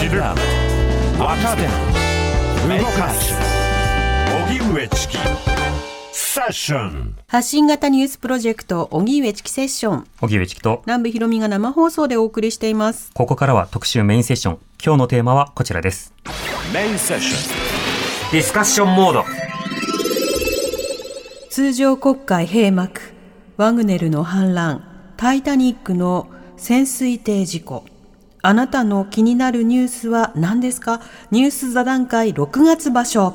知る、わかる、動かす、荻上チキセッション。発信型ニュースプロジェクト荻上チキセッション、荻上チキと南部ひろみが生放送でお送りしています。ここからは特集メインセッション。今日のテーマはこちらです。メインセッションディスカッションモード。通常国会閉幕、ワグネルの反乱、タイタニックの潜水艇事故、あなたの気になるニュースは何ですか？ニュース座談会6月場所。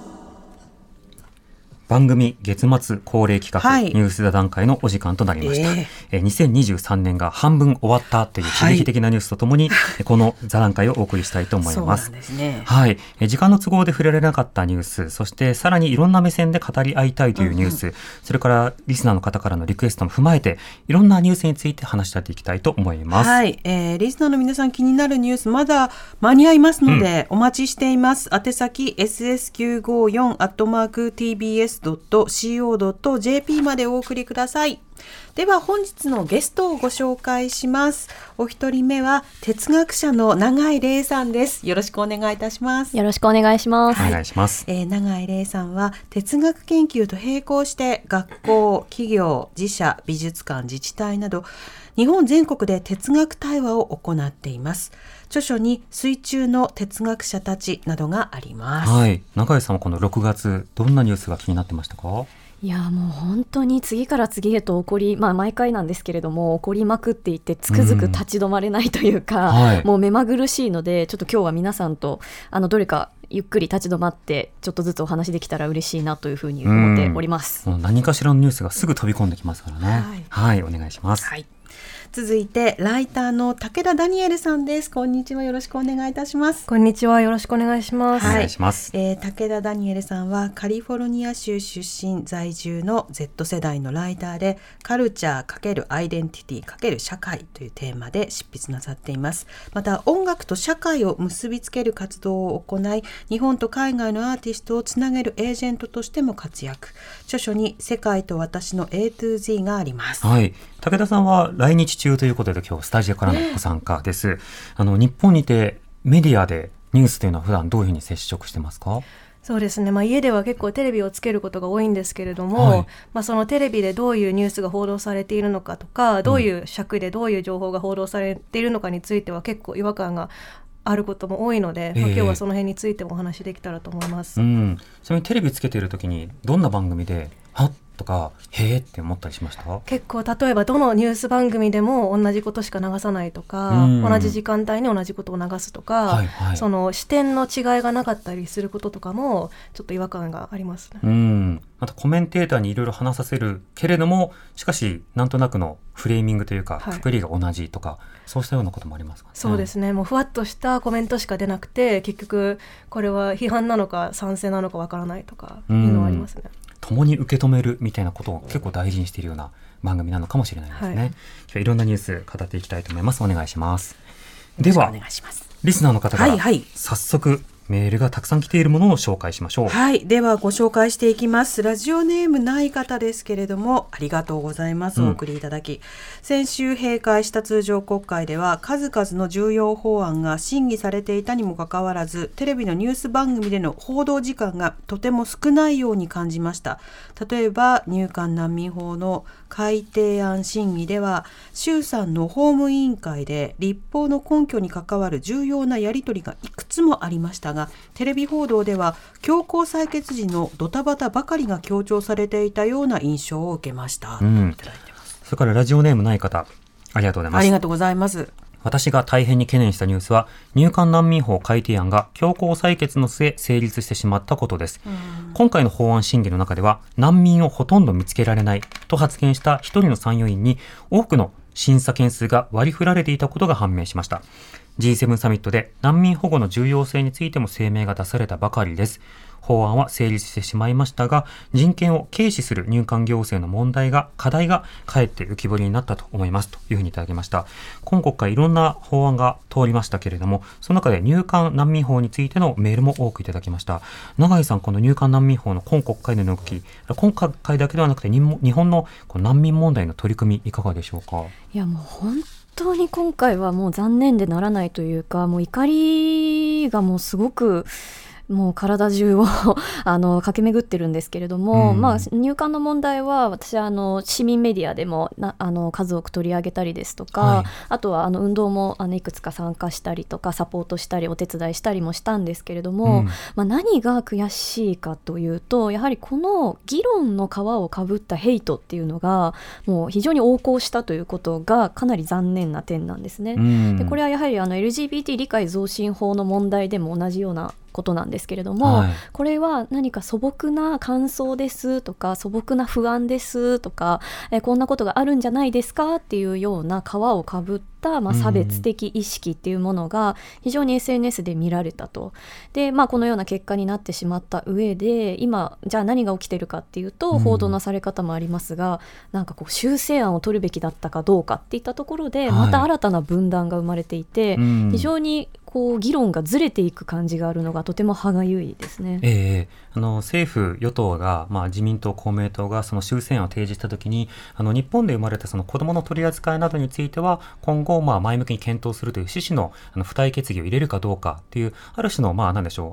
番組月末恒例企画、はい、ニュース座談会のお時間となりました。2023年が半分終わったという悲劇的なニュースとともに、はい、この座談会をお送りしたいと思います。そうなんですね、はい、時間の都合で触れられなかったニュース、そしてさらにいろんな目線で語り合いたいというニュース、うんうん、それからリスナーの方からのリクエストも踏まえていろんなニュースについて話し合っていきたいと思います。はい、リスナーの皆さん気になるニュースまだ間に合いますので、お待ちしています。宛先 ss954@tbs co.jp までお送りください。では本日のゲストをご紹介します。お一人目は哲学者の永井玲さんです。よろしくお願いいたします。よろしくお願いします、はい、お願いします。永井玲さんは哲学研究と並行して学校、企業、自社、美術館、自治体など日本全国で哲学対話を行っています。著書に水中の哲学者たちなどがあります。はい、永井さんはこの6月どんなニュースが気になってましたか？いやもう本当に次から次へと起こり、まあ、毎回なんですけれども起こりまくっていてつくづく立ち止まれないというか、うんはい、もう目まぐるしいのでちょっと今日は皆さんとどれかゆっくり立ち止まってちょっとずつお話できたら嬉しいなというふうに思っております、うん、何かしらのニュースがすぐ飛び込んできますからね。はい、はい、お願いします。はい、続いてライターの武田ダニエルさんです。こんにちは、よろしくお願いいたします。こんにちは、よろしくお願いします。はい、お願いします。武田ダニエルさんはカリフォルニア州出身在住の Z 世代のライターで、カルチャー×アイデンティティ×社会というテーマで執筆なさっています。また音楽と社会を結びつける活動を行い、日本と海外のアーティストをつなげるエージェントとしても活躍。著書に世界と私の A to Z があります。はい、武田さんは来日中ということで今日スタジオからのご参加です。日本にてメディアでニュースというのは普段どういうふうに接触してますか？そうですね、まあ、家では結構テレビをつけることが多いんですけれども、はい、まあ、そのテレビでどういうニュースが報道されているのかとか、どういう尺でどういう情報が報道されているのかについては結構違和感があることも多いので、まあ、今日はその辺についてもお話できたらと思います、うん、ちなみにテレビつけているときにどんな番組ではっとかへーって思ったりしました？結構例えばどのニュース番組でも同じことしか流さないとか、同じ時間帯に同じことを流すとか、はいはい、その視点の違いがなかったりすることとかもちょっと違和感がありますね。うん、またコメンテーターにいろいろ話させるけれども、しかしなんとなくのフレーミングというかくくりが同じとか、はい、そうしたようなこともありますかね。そうですね、もうふわっとしたコメントしか出なくて、結局これは批判なのか賛成なのかわからないとかいうのはありますね。共に受け止めるみたいなことを結構大事にしているような番組なのかもしれないですね、はい、今日はいろんなニュース語っていきたいと思います。お願いします。ではリスナーの方から早速メールがたくさん来ているものを紹介しましょう。はい、ではご紹介していきます。ラジオネームない方ですけれども、ありがとうございます、お送りいただき、先週閉会した通常国会では数々の重要法案が審議されていたにもかかわらず、テレビのニュース番組での報道時間がとても少ないように感じました。例えば入管難民法の改定案審議では、衆参の法務委員会で立法の根拠に関わる重要なやり取りがいくつもありましたが、テレビ報道では強行採決時のドタバタばかりが強調されていたような印象を受けました。いただいてます。それからラジオネームない方、ありがとうございます。ありがとうございます。私が大変に懸念したニュースは、入管難民法改定案が強行採決の末成立してしまったことです。今回の法案審議の中では、難民をほとんど見つけられないと発言した一人の参与員に多くの審査件数が割り振られていたことが判明しました。G7 サミットで難民保護の重要性についても声明が出されたばかりです。法案は成立してしまいましたが、人権を軽視する入管行政の課題がかえって浮き彫りになったと思いますというふうにいただきました。今国会いろんな法案が通りましたけれども、その中で入管難民法についてのメールも多くいただきました。永井さん、この入管難民法の今国会での動き、今国会だけではなくて日本の難民問題の取り組みいかがでしょうか。いや、もう本当に今回はもう残念でならないというか、もう怒りがもうすごくもう体中を駆け巡ってるんですけれども、入管の問題は私は市民メディアでも数多く取り上げたりですとか、はい、あとは運動もいくつか参加したりとかサポートしたりお手伝いしたりもしたんですけれども、何が悔しいかというと、やはりこの議論の皮をかぶったヘイトっていうのがもう非常に横行したということがかなり残念な点なんですね。でこれはやはりLGBT 理解増進法の問題でも同じようなことなんですけれども、これは何か素朴な感想ですとか素朴な不安ですとか、こんなことがあるんじゃないですかっていうような皮をかぶった、差別的意識っていうものが非常に SNS で見られたと。で、このような結果になってしまった上で、今じゃあ何が起きてるかっていうと、報道のされ方もありますが、修正案を取るべきだったかどうかっていったところで、また新たな分断が生まれていて、非常に議論がずれていく感じがあるのがとても歯がゆいですね。政府与党が、自民党公明党がその修正案を提示したときに、日本で生まれたその子どもの取り扱いなどについては今後前向きに検討するという趣旨の付帯決議を入れるかどうかというある種の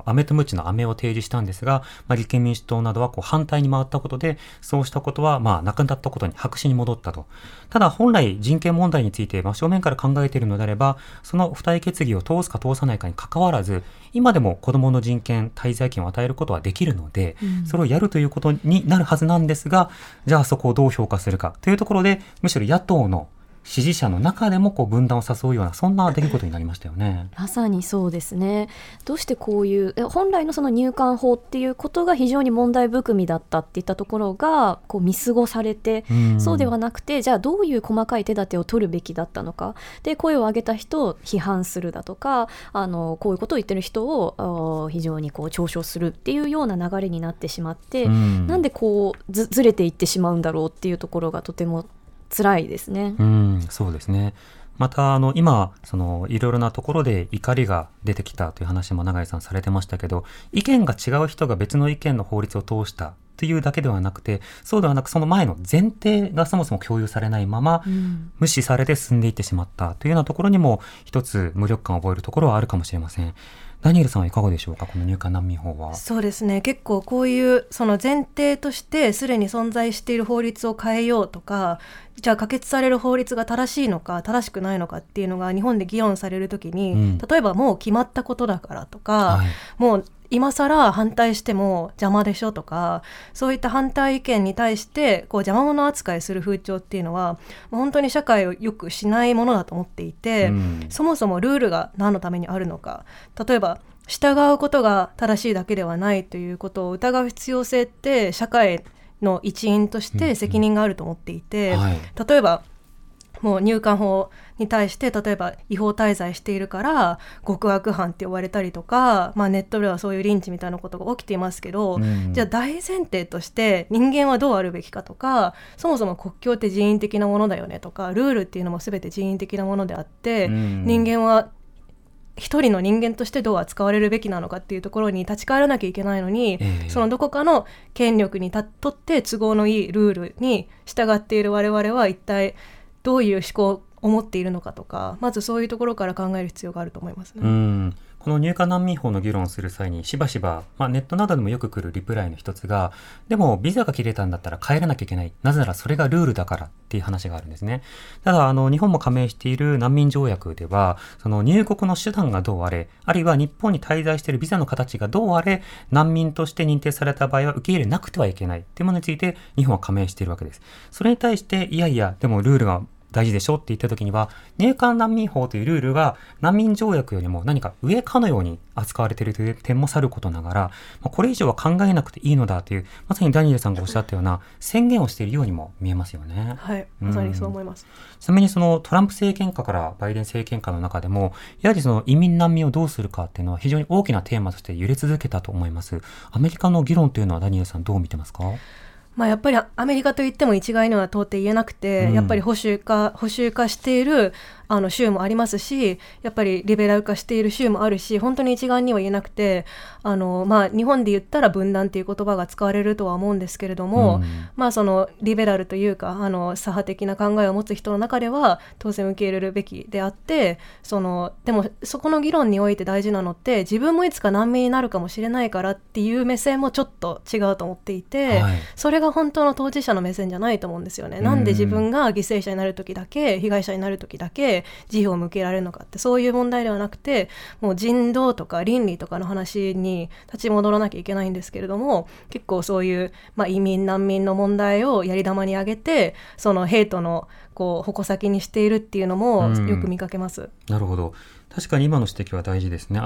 飴とムチの飴を提示したんですが、立憲民主党などは反対に回ったことで、そうしたことはなくなったことに白紙に戻ったと。ただ本来人権問題について正面から考えているのであれば、その付帯決議を通すか通さないかに関わらず、今でも子どもの人権滞在権を与えることはできるので、それをやるということになるはずなんですが、じゃあそこをどう評価するかというところで、むしろ野党の支持者の中でも分断を誘うような、そんな出来事になりましたよね。まさにそうですね。どうしてこういう本来のその入管法っていうことが非常に問題含みだったっていったところが見過ごされて、そうではなくて、じゃあどういう細かい手立てを取るべきだったのか、で声を上げた人を批判するだとか、こういうことを言ってる人を非常に嘲笑するっていうような流れになってしまって、なんでずれていってしまうんだろうっていうところがとても辛いですね。そうですね。また今いろいろなところで怒りが出てきたという話も永井さんされてましたけど、意見が違う人が別の意見の法律を通したというだけではなくて、そうではなくその前の前提がそもそも共有されないまま、無視されて進んでいってしまったというようなところにも一つ無力感を覚えるところはあるかもしれません。ダニエルさんはいかがでしょうか、この入管難民法は。そうですね、結構こういうその前提としてすでに存在している法律を変えようとか、じゃあ可決される法律が正しいのか正しくないのかっていうのが日本で議論されるときに、例えばもう決まったことだからとか、もう今更反対しても邪魔でしょとか、そういった反対意見に対して邪魔者扱いする風潮っていうのは本当に社会を良くしないものだと思っていて、そもそもルールが何のためにあるのか、例えば従うことが正しいだけではないということを疑う必要性って社会の一員として責任があると思っていて、例えばもう入管法に対して、例えば違法滞在しているから極悪犯って呼ばれたりとか、ネットではそういうリンチみたいなことが起きていますけど、じゃあ大前提として人間はどうあるべきかとか、そもそも国境って人為的なものだよねとか、ルールっていうのも全て人為的なものであって、人間は一人の人間としてどう扱われるべきなのかっていうところに立ち返らなきゃいけないのに、そのどこかの権力にとって都合のいいルールに従っている我々は一体どういう思考を持っているのかとか、まずそういうところから考える必要があると思いますね。この入管難民法の議論をする際にしばしば、ネットなどでもよく来るリプライの一つが、でもビザが切れたんだったら帰らなきゃいけない、なぜならそれがルールだからっていう話があるんですね。ただ日本も加盟している難民条約では、その入国の手段がどうあれ、あるいは日本に滞在しているビザの形がどうあれ、難民として認定された場合は受け入れなくてはいけないっていうものについて日本は加盟しているわけです。それに対して、いやいやでもルールが大事でしょって言った時には、入管難民法というルールが難民条約よりも何か上かのように扱われているという点もさることながら、これ以上は考えなくていいのだという、まさにダニエルさんがおっしゃったような宣言をしているようにも見えますよね。はい、まさにそう思います。ちなみにそのトランプ政権下からバイデン政権下の中でも、やはりその移民難民をどうするかっていうのは非常に大きなテーマとして揺れ続けたと思います。アメリカの議論というのはダニエルさんどう見てますか？やっぱりアメリカといっても一概には到底言えなくて、やっぱり保守化している州もありますし、やっぱりリベラル化している州もあるし、本当に一概には言えなくて、日本で言ったら分断という言葉が使われるとは思うんですけれども、そのリベラルというか左派的な考えを持つ人の中では当然受け入れるべきであって、でもそこの議論において大事なのって、自分もいつか難民になるかもしれないからっていう目線もちょっと違うと思っていて、はい、それが本当の当事者の目線じゃないと思うんですよね。なんで自分が犠牲者になるときだけ、被害者になるときだけ慈悲を向けられるのかって、そういう問題ではなくて、もう人道とか倫理とかの話に立ち戻らなきゃいけないんですけれども、結構そういう、移民難民の問題をやり玉に上げて、そのヘイトの矛先にしているっていうのもよく見かけます。なるほど。確かに今の指摘は大事ですね。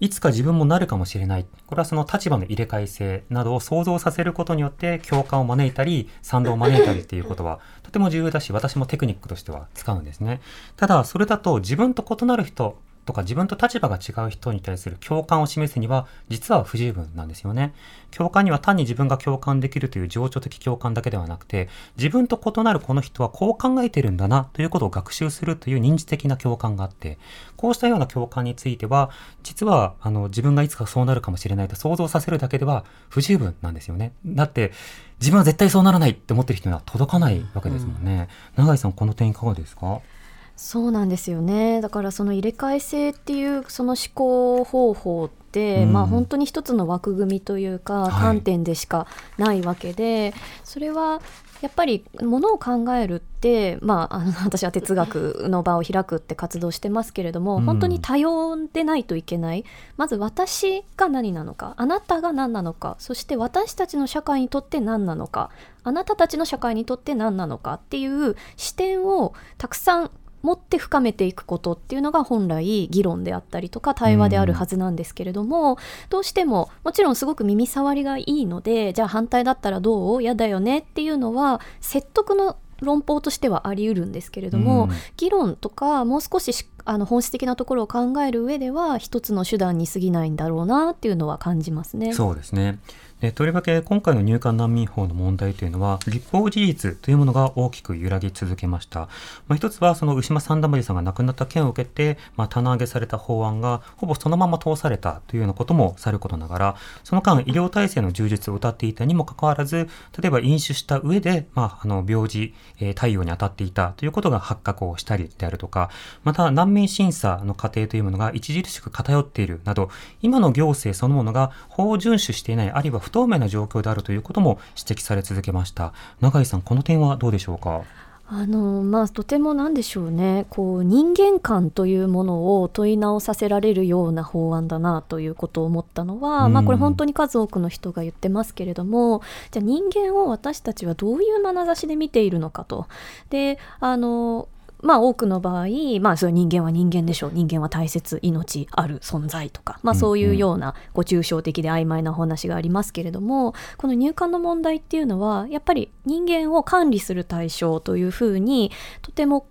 いつか自分もなるかもしれない。これはその立場の入れ替え性などを想像させることによって共感を招いたり賛同を招いたりっていうことはとても重要だし、私もテクニックとしては使うんですね。ただそれだと自分と異なる人とか自分と立場が違う人に対する共感を示すには実は不十分なんですよね。共感には単に自分が共感できるという情緒的共感だけではなくて、自分と異なるこの人はこう考えてるんだなということを学習するという認知的な共感があって、こうしたような共感については実は自分がいつかそうなるかもしれないと想像させるだけでは不十分なんですよね。だって自分は絶対そうならないって思ってる人には届かないわけですもんね。永井さん、この点いかがですか？そうなんですよね。だからその入れ替え性っていうその思考方法って、本当に一つの枠組みというか観点でしかないわけで、それはやっぱり物を考えるって、私は哲学の場を開くって活動してますけれども、本当に多様でないといけない。まず私が何なのか、あなたが何なのか、そして私たちの社会にとって何なのか、あなたたちの社会にとって何なのかっていう視点をたくさん持って深めていくことっていうのが本来議論であったりとか対話であるはずなんですけれども、どうしてももちろんすごく耳障りがいいので、じゃあ反対だったらどう？やだよねっていうのは説得の論法としてはあり得るんですけれども、議論とかもう少し本質的なところを考える上では一つの手段に過ぎないんだろうなっていうのは感じますね。そうですね。とりわけ今回の入管難民法の問題というのは立法事実というものが大きく揺らぎ続けました。一つはその牛間三田森さんが亡くなった件を受けて、棚上げされた法案がほぼそのまま通されたというようなこともさることながら、その間医療体制の充実を謳っていたにもかかわらず、例えば飲酒した上で、病児対応に当たっていたということが発覚をしたりであるとか、また難民審査の過程というものが著しく偏っているなど、今の行政そのものが法を遵守していない、あるいは不透明な状況であるということも指摘され続けました。永井さん、この点はどうでしょうか？とても何でしょうね、人間観というものを問い直させられるような法案だなということを思ったのは、これ本当に数多くの人が言ってますけれども、じゃあ人間を私たちはどういう眼差しで見ているのかと。で多くの場合、それ人間は人間でしょう、人間は大切、命ある存在とか、そういうような抽象的で曖昧なお話がありますけれども、この入管の問題っていうのはやっぱり人間を管理する対象というふうにとても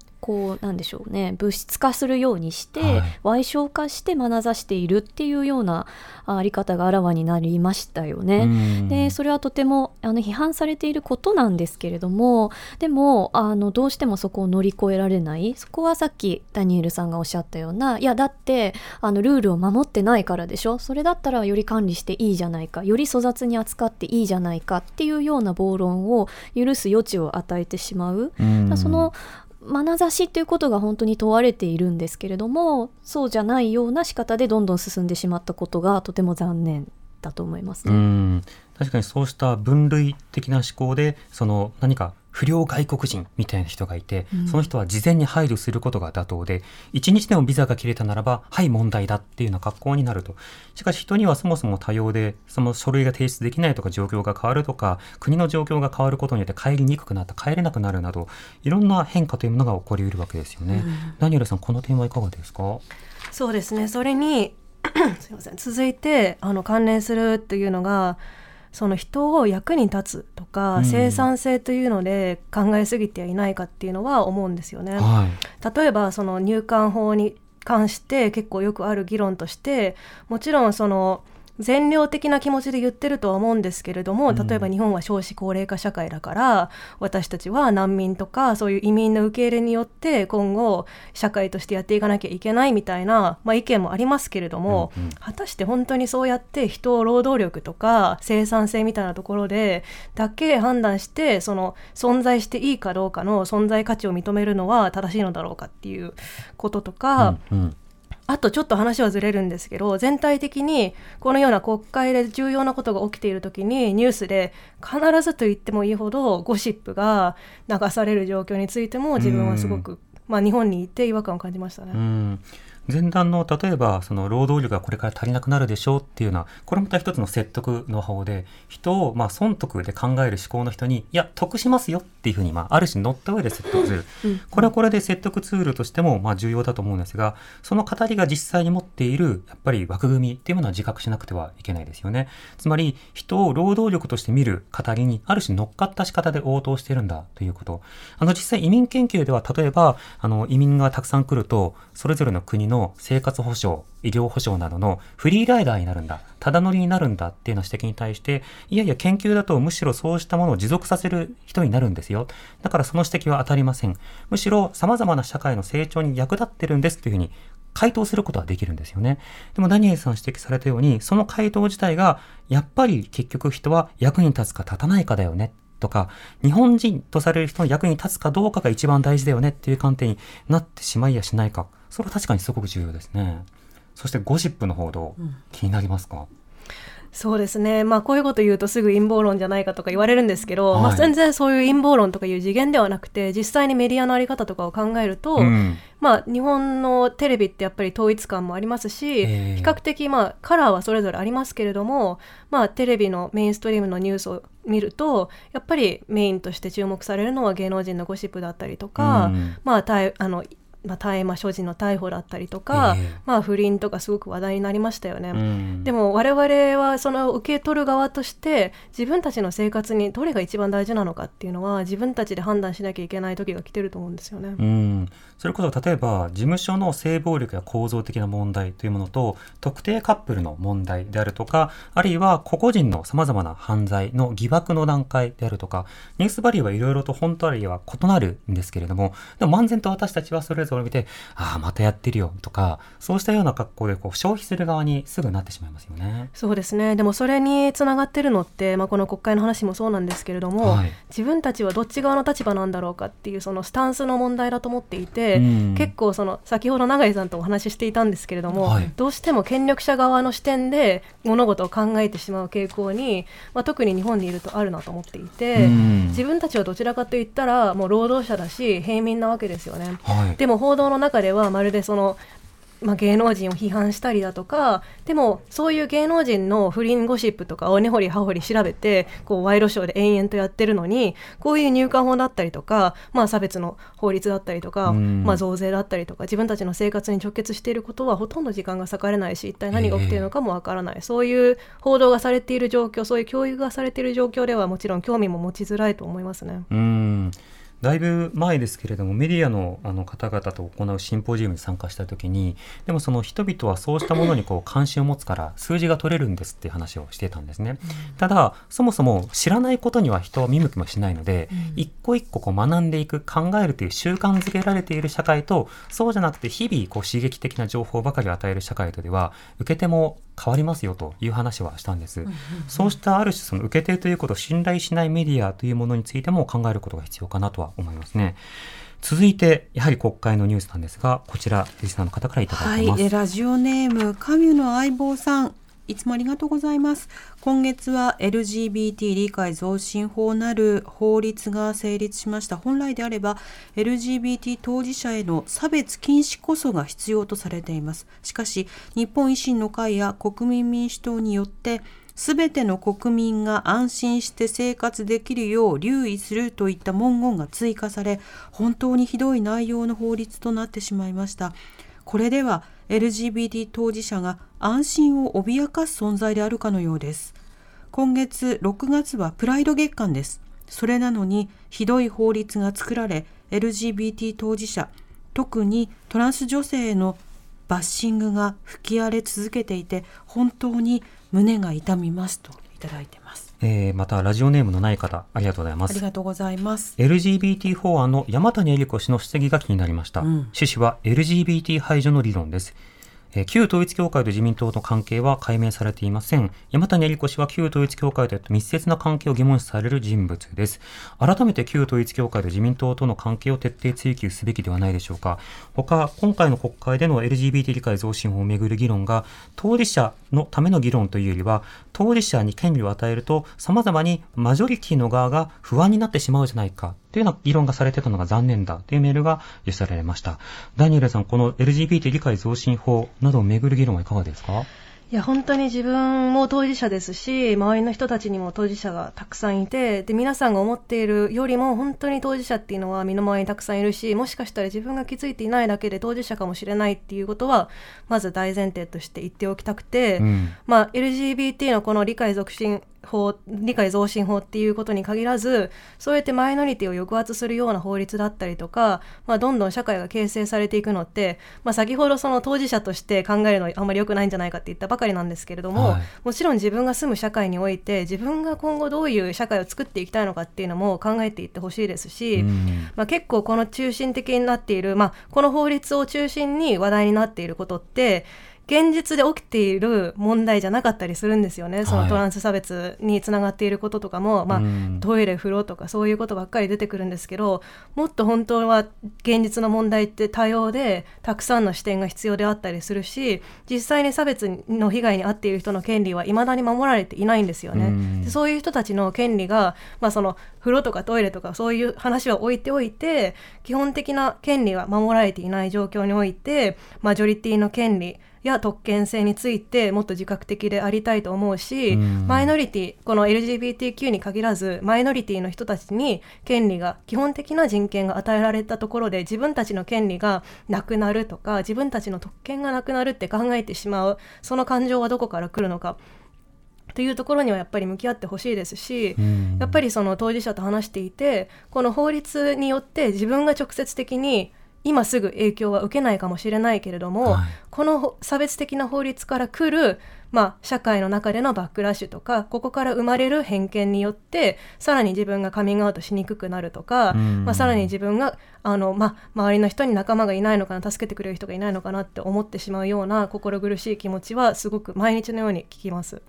なんでしょうね、物質化するようにして、矮小化して眼差しているっていうようなあり方があらわになりましたよね。でそれはとても批判されていることなんですけれども、でもどうしてもそこを乗り越えられない。そこはさっきダニエルさんがおっしゃったような、いやだってルールを守ってないからでしょ、それだったらより管理していいじゃないか、より粗雑に扱っていいじゃないかっていうような暴論を許す余地を与えてしまう。その眼差しということが本当に問われているんですけれども、そうじゃないような仕方でどんどん進んでしまったことがとても残念だと思いますね。確かにそうした分類的な思考で、何か不良外国人みたいな人がいて、その人は事前に配慮することが妥当で、1日でもビザが切れたならばはい問題だっていうような格好になると。しかし人にはそもそも多様で、その書類が提出できないとか状況が変わるとか国の状況が変わることによって帰りにくくなった、帰れなくなるなどいろんな変化というものが起こりうるわけですよね、ダニエルさん、この点はいかがですか？そうですね、それにすいません、続いて関連するというのが、その人を役に立つとか、生産性というので考えすぎてはいないかっていうのは思うんですよね、はい、例えばその入管法に関して結構よくある議論として、もちろんその善良的な気持ちで言ってるとは思うんですけれども、例えば日本は少子高齢化社会だから、私たちは難民とかそういう移民の受け入れによって今後社会としてやっていかなきゃいけないみたいな、意見もありますけれども、果たして本当にそうやって人を労働力とか生産性みたいなところでだけ判断して、その存在していいかどうかの存在価値を認めるのは正しいのだろうかっていうこととか、あとちょっと話はずれるんですけど、全体的にこのような国会で重要なことが起きているときにニュースで必ずと言ってもいいほどゴシップが流される状況についても、自分はすごく、日本にいて違和感を感じましたね。前段の例えばその労働力がこれから足りなくなるでしょうっていうのは、これまた一つの説得の方で、人を損得で考える思考の人に、いや得しますよっていうふうにある種乗った上で説得する、これはこれで説得ツールとしても重要だと思うんですが、その語りが実際に持っているやっぱり枠組みっていうものは自覚しなくてはいけないですよね。つまり人を労働力として見る語りにある種乗っかった仕方で応答しているんだということ。実際移民研究では、例えば移民がたくさん来るとそれぞれの国の生活保障、医療保障などのフリーライダーになるんだ、ただ乗りになるんだっていうの指摘に対して、いやいや研究だとむしろそうしたものを持続させる人になるんですよ、だからその指摘は当たりません、むしろ様々な社会の成長に役立ってるんですというふうに回答することはできるんですよね。でもダニエルさん指摘されたように、その回答自体がやっぱり結局人は役に立つか立たないかだよねとか、日本人とされる人の役に立つかどうかが一番大事だよねっていう観点になってしまいやしないか、それは確かにすごく重要ですね。そしてゴシップの報道、気になりますか？そうですね、こういうこと言うとすぐ陰謀論じゃないかとか言われるんですけど、全然そういう陰謀論とかいう次元ではなくて、実際にメディアのあり方とかを考えると、日本のテレビってやっぱり統一感もありますし、比較的カラーはそれぞれありますけれども、テレビのメインストリームのニュースを見るとやっぱりメインとして注目されるのは芸能人のゴシップだったりとか、大麻所持の逮捕だったりとか、不倫とかすごく話題になりましたよね、でも我々はその受け取る側として自分たちの生活にどれが一番大事なのかっていうのは自分たちで判断しなきゃいけない時が来てると思うんですよね、それこそ例えば事務所の性暴力や構造的な問題というものと、特定カップルの問題であるとか、あるいは個々人のさまざまな犯罪の疑惑の段階であるとか、ニュースバリューはいろいろと本当あるいは異なるんですけれども、でも漫然と私たちはそれぞれを見て、またやってるよとか、そうしたような格好で消費する側にすぐなってしまいますよね。そうですね、でもそれにつながってるのって、この国会の話もそうなんですけれども、自分たちはどっち側の立場なんだろうかっていう、そのスタンスの問題だと思っていて、結構その先ほど永井さんとお話ししていたんですけれども、どうしても権力者側の視点で物事を考えてしまう傾向に、特に日本にいるとあるなと思っていて、自分たちはどちらかといったらもう労働者だし平民なわけですよね、でも報道の中ではまるでその、芸能人を批判したりだとか、でもそういう芸能人の不倫ゴシップとかを根掘り葉掘り調べてワイドショーで延々とやってるのに、こういう入管法だったりとか、差別の法律だったりとか、増税だったりとか自分たちの生活に直結していることはほとんど時間が割かれないし、一体何が起きているのかもわからない、そういう報道がされている状況、そういう教育がされている状況ではもちろん興味も持ちづらいと思いますね。だいぶ前ですけれども、メディアの方々と行うシンポジウムに参加したときに、でもその人々はそうしたものに関心を持つから数字が取れるんですっていう話をしてたんですね。ただそもそも知らないことには人は見向きもしないので、一個一個学んでいく、考えるという習慣づけられている社会と、そうじゃなくて日々刺激的な情報ばかり与える社会とでは受け手も変わりますよという話はしたんです、そうしたある種その受け手ということを信頼しないメディアというものについても考えることが必要かなとは思いますね。続いてやはり国会のニュースなんですが、こちらリスナーの方からいただいてます、ラジオネームカミュの相棒さん、いつもありがとうございます。今月は LGBT 理解増進法なる法律が成立しました。本来であれば LGBT 当事者への差別禁止こそが必要とされています。しかし、日本維新の会や国民民主党によってすべての国民が安心して生活できるよう留意するといった文言が追加され、本当にひどい内容の法律となってしまいました。これでは LGBT 当事者が安心を脅かす存在であるかのようです。今月6月はプライド月間です。それなのにひどい法律が作られ、LGBT 当事者、特にトランス女性へのバッシングが吹き荒れ続けていて、本当に胸が痛みますといただいています。またラジオネームのない方、ありがとうございます。ありがとうございます。 LGBT 法案の山谷恵理子氏の指摘が気になりました、趣旨は LGBT 排除の理論です。旧統一教会と自民党の関係は解明されていません。山谷恵理子氏は旧統一教会と密接な関係を疑問視される人物です。改めて旧統一教会と自民党との関係を徹底追及すべきではないでしょうか。他、今回の国会での LGBT 理解増進法をめぐる議論が当事者のための議論というよりは、当事者に権利を与えると様々にマジョリティの側が不安になってしまうじゃないかというような議論がされていたのが残念だというメールが寄せられました。ダニエルさん、この LGBT 理解増進法などをめぐる議論はいかがですか？いや、本当に自分も当事者ですし、周りの人たちにも当事者がたくさんいて、で皆さんが思っているよりも本当に当事者っていうのは身の回りにたくさんいるし、もしかしたら自分が気づいていないだけで当事者かもしれないっていうことはまず大前提として言っておきたくて、LGBT のこの理解増進法っていうことに限らず、そうやってマイノリティを抑圧するような法律だったりとか、どんどん社会が形成されていくのって、先ほどその当事者として考えるのはあんまり良くないんじゃないかって言ったばかりなんですけれども、もちろん自分が住む社会において自分が今後どういう社会を作っていきたいのかっていうのも考えていってほしいですし、結構この中心的になっている、この法律を中心に話題になっていることって現実で起きている問題じゃなかったりするんですよね。そのトランス差別につながっていることとかも、トイレ風呂とかそういうことばっかり出てくるんですけど、もっと本当は現実の問題って多様でたくさんの視点が必要であったりするし、実際に差別の被害に遭っている人の権利は未だに守られていないんですよね。でそういう人たちの権利が、その風呂とかトイレとかそういう話は置いておいて、基本的な権利は守られていない状況においてマジョリティの権利や特権性についてもっと自覚的でありたいと思うし、マイノリティ、この LGBTQ に限らずマイノリティの人たちに権利が、基本的な人権が与えられたところで自分たちの権利がなくなるとか自分たちの特権がなくなるって考えてしまう、その感情はどこから来るのかというところにはやっぱり向き合ってほしいですし、やっぱりその当事者と話していて、この法律によって自分が直接的に今すぐ影響は受けないかもしれないけれども、この差別的な法律から来る、社会の中でのバックラッシュとか、ここから生まれる偏見によってさらに自分がカミングアウトしにくくなるとか、さらに自分が周りの人に仲間がいないのかな、助けてくれる人がいないのかなって思ってしまうような心苦しい気持ちはすごく毎日のように聞きます。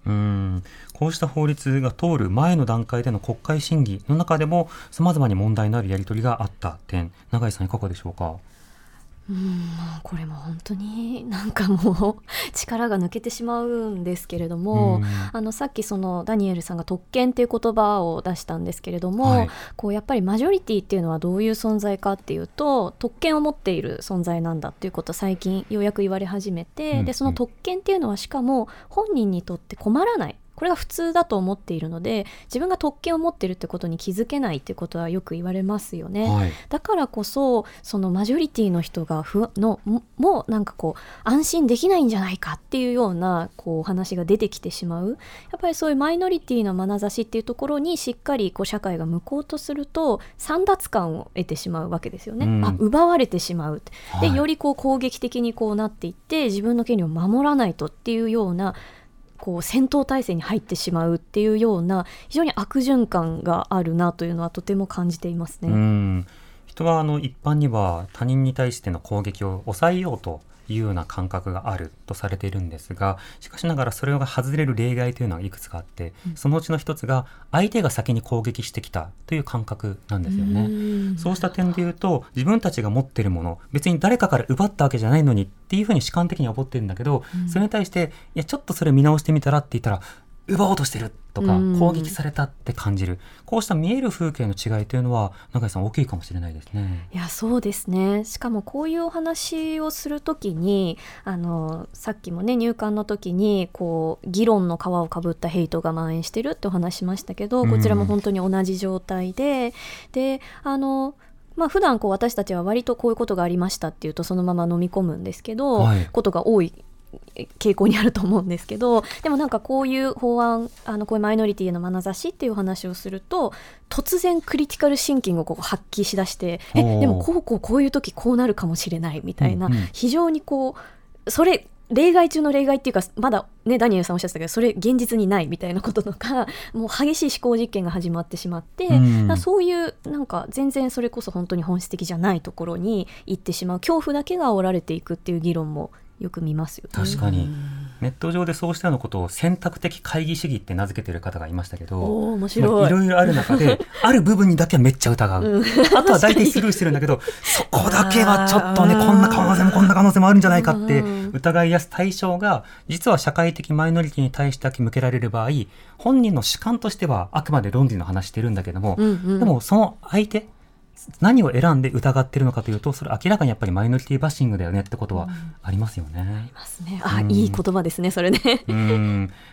こうした法律が通る前の段階での国会審議の中でも様々に問題のあるやり取りがあった点、永井さんいかがでしょうか？これも本当にもう力が抜けてしまうんですけれども、さっきそのダニエルさんが特権という言葉を出したんですけれども、こうやっぱりマジョリティっていうのはどういう存在かっていうと、特権を持っている存在なんだっていうことを最近ようやく言われ始めて、でその特権っていうのはしかも本人にとって困らない、これが普通だと思っているので、自分が特権を持っているってことに気づけないってことはよく言われますよね、だからこそそのマジョリティの人がもう安心できないんじゃないかっていうようなこう話が出てきてしまう。やっぱりそういうマイノリティの眼差しっていうところにしっかりこう社会が向こうとすると簒奪感を得てしまうわけですよね、奪われてしまう、でよりこう攻撃的にこうなっていって、自分の権利を守らないとっていうようなこう戦闘態勢に入ってしまうっていうような非常に悪循環があるなというのはとても感じていますね。人は一般には他人に対しての攻撃を抑えようというような感覚があるとされているんですが、しかしながらそれが外れる例外というのはいくつかあって、そのうちの一つが相手が先に攻撃してきたという感覚なんですよね。そうした点でいうと、自分たちが持っているもの、別に誰かから奪ったわけじゃないのにっていうふうに主観的に思ってるんだけど、それに対していやちょっとそれ見直してみたらって言ったら奪おうとしてるとか攻撃されたって感じる、こうした見える風景の違いというのは永井さん大きいかもしれないですね。いやそうですね。しかもこういうお話をするときにさっきもね入管の時にこう議論の皮をかぶったヘイトが蔓延してるってお話しましたけど、こちらも本当に同じ状態で、で普段こう私たちは割とこういうことがありましたっていうとそのまま飲み込むんですけど、ことが多い傾向にあると思うんですけど、でもなんかこういう法案こういうマイノリティへの眼差しっていう話をすると突然クリティカルシンキングをこう発揮しだして、でもこういう時こうなるかもしれないみたいな、非常にこうそれ例外中の例外っていうか、まだねダニエルさんおっしゃってたけどそれ現実にないみたいなこととか、もう激しい思考実験が始まってしまって、そういうなんか全然それこそ本当に本質的じゃないところに行ってしまう恐怖だけが煽られていくっていう議論もよく見ますよね。確かにネット上でそうしたようなことを選択的懐疑主義って名付けている方がいましたけど、面白い、いろいろある中である部分にだけはめっちゃ疑う、あとは大体スルーしてるんだけどそこだけはちょっとね、こんな可能性もこんな可能性もあるんじゃないかって疑いやす対象が実は社会的マイノリティに対して向けられる場合、本人の主観としてはあくまで論理の話してるんだけども、でもその相手何を選んで疑ってるのかというと、それ明らかにやっぱりマイノリティバッシングだよねってことはありますよね。ありますね。いい言葉ですねそれね。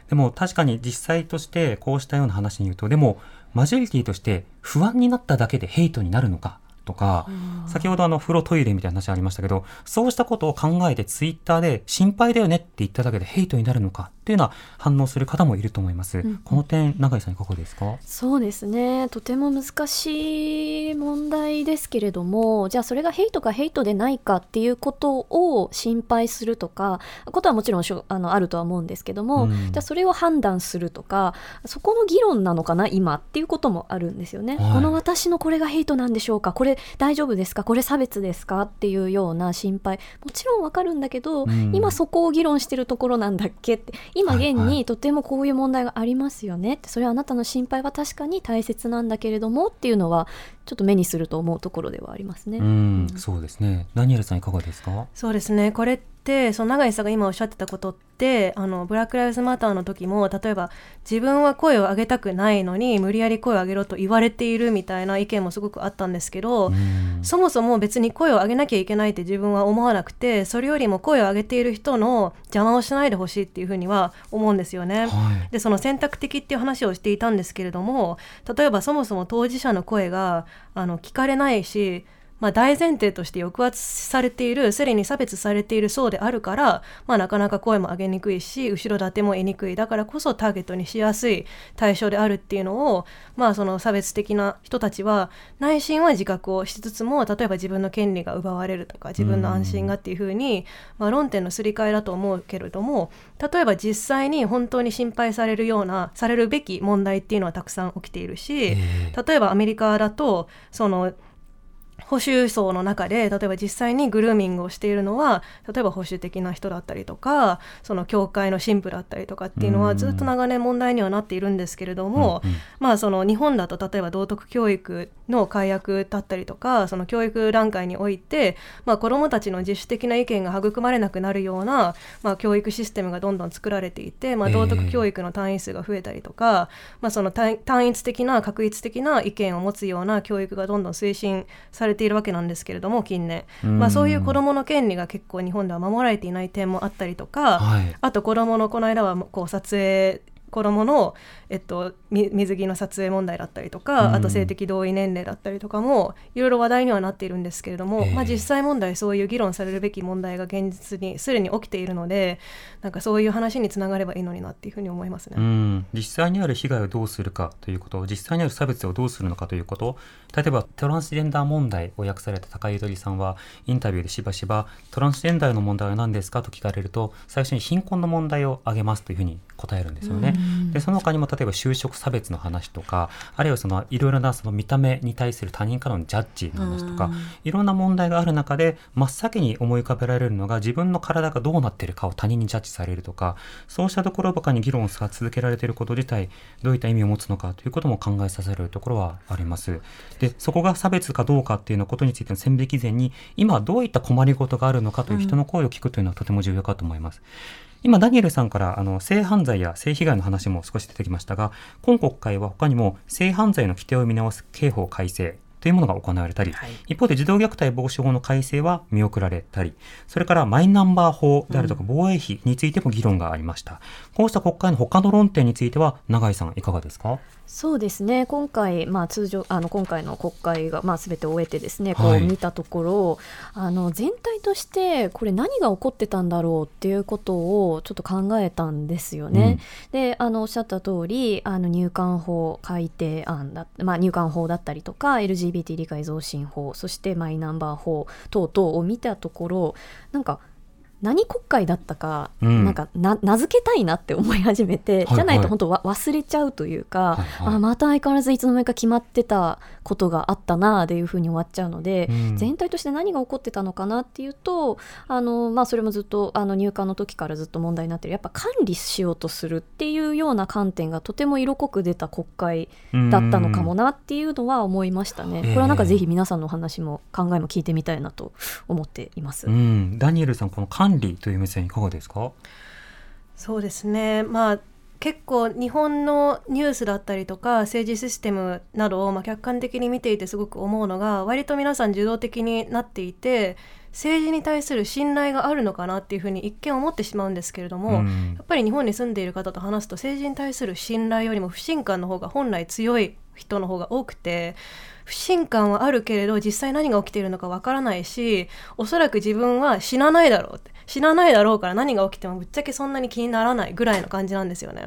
でも確かに実際としてこうしたような話に言うと、でもマジョリティとして不安になっただけでヘイトになるのかとか、先ほど風呂トイレみたいな話ありましたけど、そうしたことを考えてツイッターで心配だよねって言っただけでヘイトになるのかっていうような反応する方もいると思います。この点永井さんいかがですか？そうですね、とても難しい問題ですけれども、じゃあそれがヘイトかヘイトでないかっていうことを心配するとかことはもちろんあるとは思うんですけども、じゃあそれを判断するとかそこの議論なのかな今っていうこともあるんですよね。この私のこれがヘイトなんでしょうか、これ大丈夫ですか、これ差別ですかっていうような心配もちろんわかるんだけど、今そこを議論してるところなんだっけって、今現にとてもこういう問題がありますよねって、それはあなたの心配は確かに大切なんだけれどもっていうのはちょっと目にすると思うところではありますね。そうですね。ダニエルさんいかがですか？そうですね、これってその永井さんが今おっしゃってたことって、ブラックライブズマターの時も例えば自分は声を上げたくないのに無理やり声を上げろと言われているみたいな意見もすごくあったんですけど、そもそも別に声を上げなきゃいけないって自分は思わなくて、それよりも声を上げている人の邪魔をしないでほしいっていうふうには思うんですよね。でその選択的っていう話をしていたんですけれども、例えばそもそも当事者の声が聞かれないし、大前提として抑圧されている、すでに差別されている層であるから、なかなか声も上げにくいし後ろ盾も得にくい、だからこそターゲットにしやすい対象であるっていうのを、その差別的な人たちは内心は自覚をしつつも、例えば自分の権利が奪われるとか自分の安心がっていうふうに、論点のすり替えだと思うけれども、例えば実際に本当に心配されるようなされるべき問題っていうのはたくさん起きているし、例えばアメリカだとその保守層の中で例えば実際にグルーミングをしているのは例えば保守的な人だったりとか、その教会の神父だったりとかっていうのはずっと長年問題にはなっているんですけれども、その日本だと例えば道徳教育の改革だったりとか、その教育段階において、子どもたちの自主的な意見が育まれなくなるような、教育システムがどんどん作られていて、道徳教育の単位数が増えたりとか、その単一的な確一的な意見を持つような教育がどんどん推進されているわけなんですけれども、近年、そういう子どもの権利が結構日本では守られていない点もあったりとか、あと子どものこの間は撮影子どもの、水着の撮影問題だったりとか、あと性的同意年齢だったりとかもいろいろ話題にはなっているんですけれども、実際問題そういう議論されるべき問題が現実にすでに起きているので、なんかそういう話につながればいいのになっていうふうに思いますね。実際にある被害をどうするかということ、実際にある差別をどうするのかということ、例えばトランスジェンダー問題を訳された高井ゆとりさんはインタビューでしばしばトランスジェンダーの問題は何ですかと聞かれると最初に貧困の問題を挙げますというふうに答えるんですよね。でその他にも例えば就職差別の話とか、あるいはそのいろいろなその見た目に対する他人からのジャッジの話とか、いろんな問題がある中で真っ先に思い浮かべられるのが自分の体がどうなっているかを他人にジャッジされるとか、そうしたところばかりに議論が続けられていること自体どういった意味を持つのかということも考えさせられるところはあります。でそこが差別かどうかっていうのことについての線引き以前に、今どういった困りごとがあるのかという人の声を聞くというのはとても重要かと思います。今ダニエルさんから性犯罪や性被害の話も少し出てきましたが、今国会は他にも性犯罪の規定を見直す刑法改正というものが行われたり、一方で児童虐待防止法の改正は見送られたり、それからマイナンバー法であるとか防衛費についても議論がありました。こうした国会の他の論点については永井さんいかがですか？そうですね、今回、通常今回の国会が、全て終えてですね、こう見たところ、全体としてこれ何が起こってたんだろうっていうことをちょっと考えたんですよね。でおっしゃった通り入管法改定案だ、入管法だったりとか LGBT 理解増進法、そしてマイナンバー法等々を見たところ、なんか何国会だったか、名付けたいなって思い始めて、じゃないと本当忘れちゃうというか、また相変わらずいつの間にか決まってたことがあったなというふうに終わっちゃうので、全体として何が起こってたのかなっていうと、それもずっと入管の時からずっと問題になってる、やっぱ管理しようとするっていうような観点がとても色濃く出た国会だったのかもなっていうのは思いましたね。これはなんかぜひ皆さんのお話も考えも聞いてみたいなと思っています。ダニエルさん、この管理という目線いかがですか？そうですね、結構日本のニュースだったりとか政治システムなどを客観的に見ていてすごく思うのが、割と皆さん受動的になっていて政治に対する信頼があるのかなっていうふうに一見思ってしまうんですけれども、やっぱり日本に住んでいる方と話すと政治に対する信頼よりも不信感の方が本来強い人の方が多くて、不信感はあるけれど実際何が起きているのかわからないし、おそらく自分は死なないだろうから何が起きてもぶっちゃけそんなに気にならないぐらいの感じなんですよね。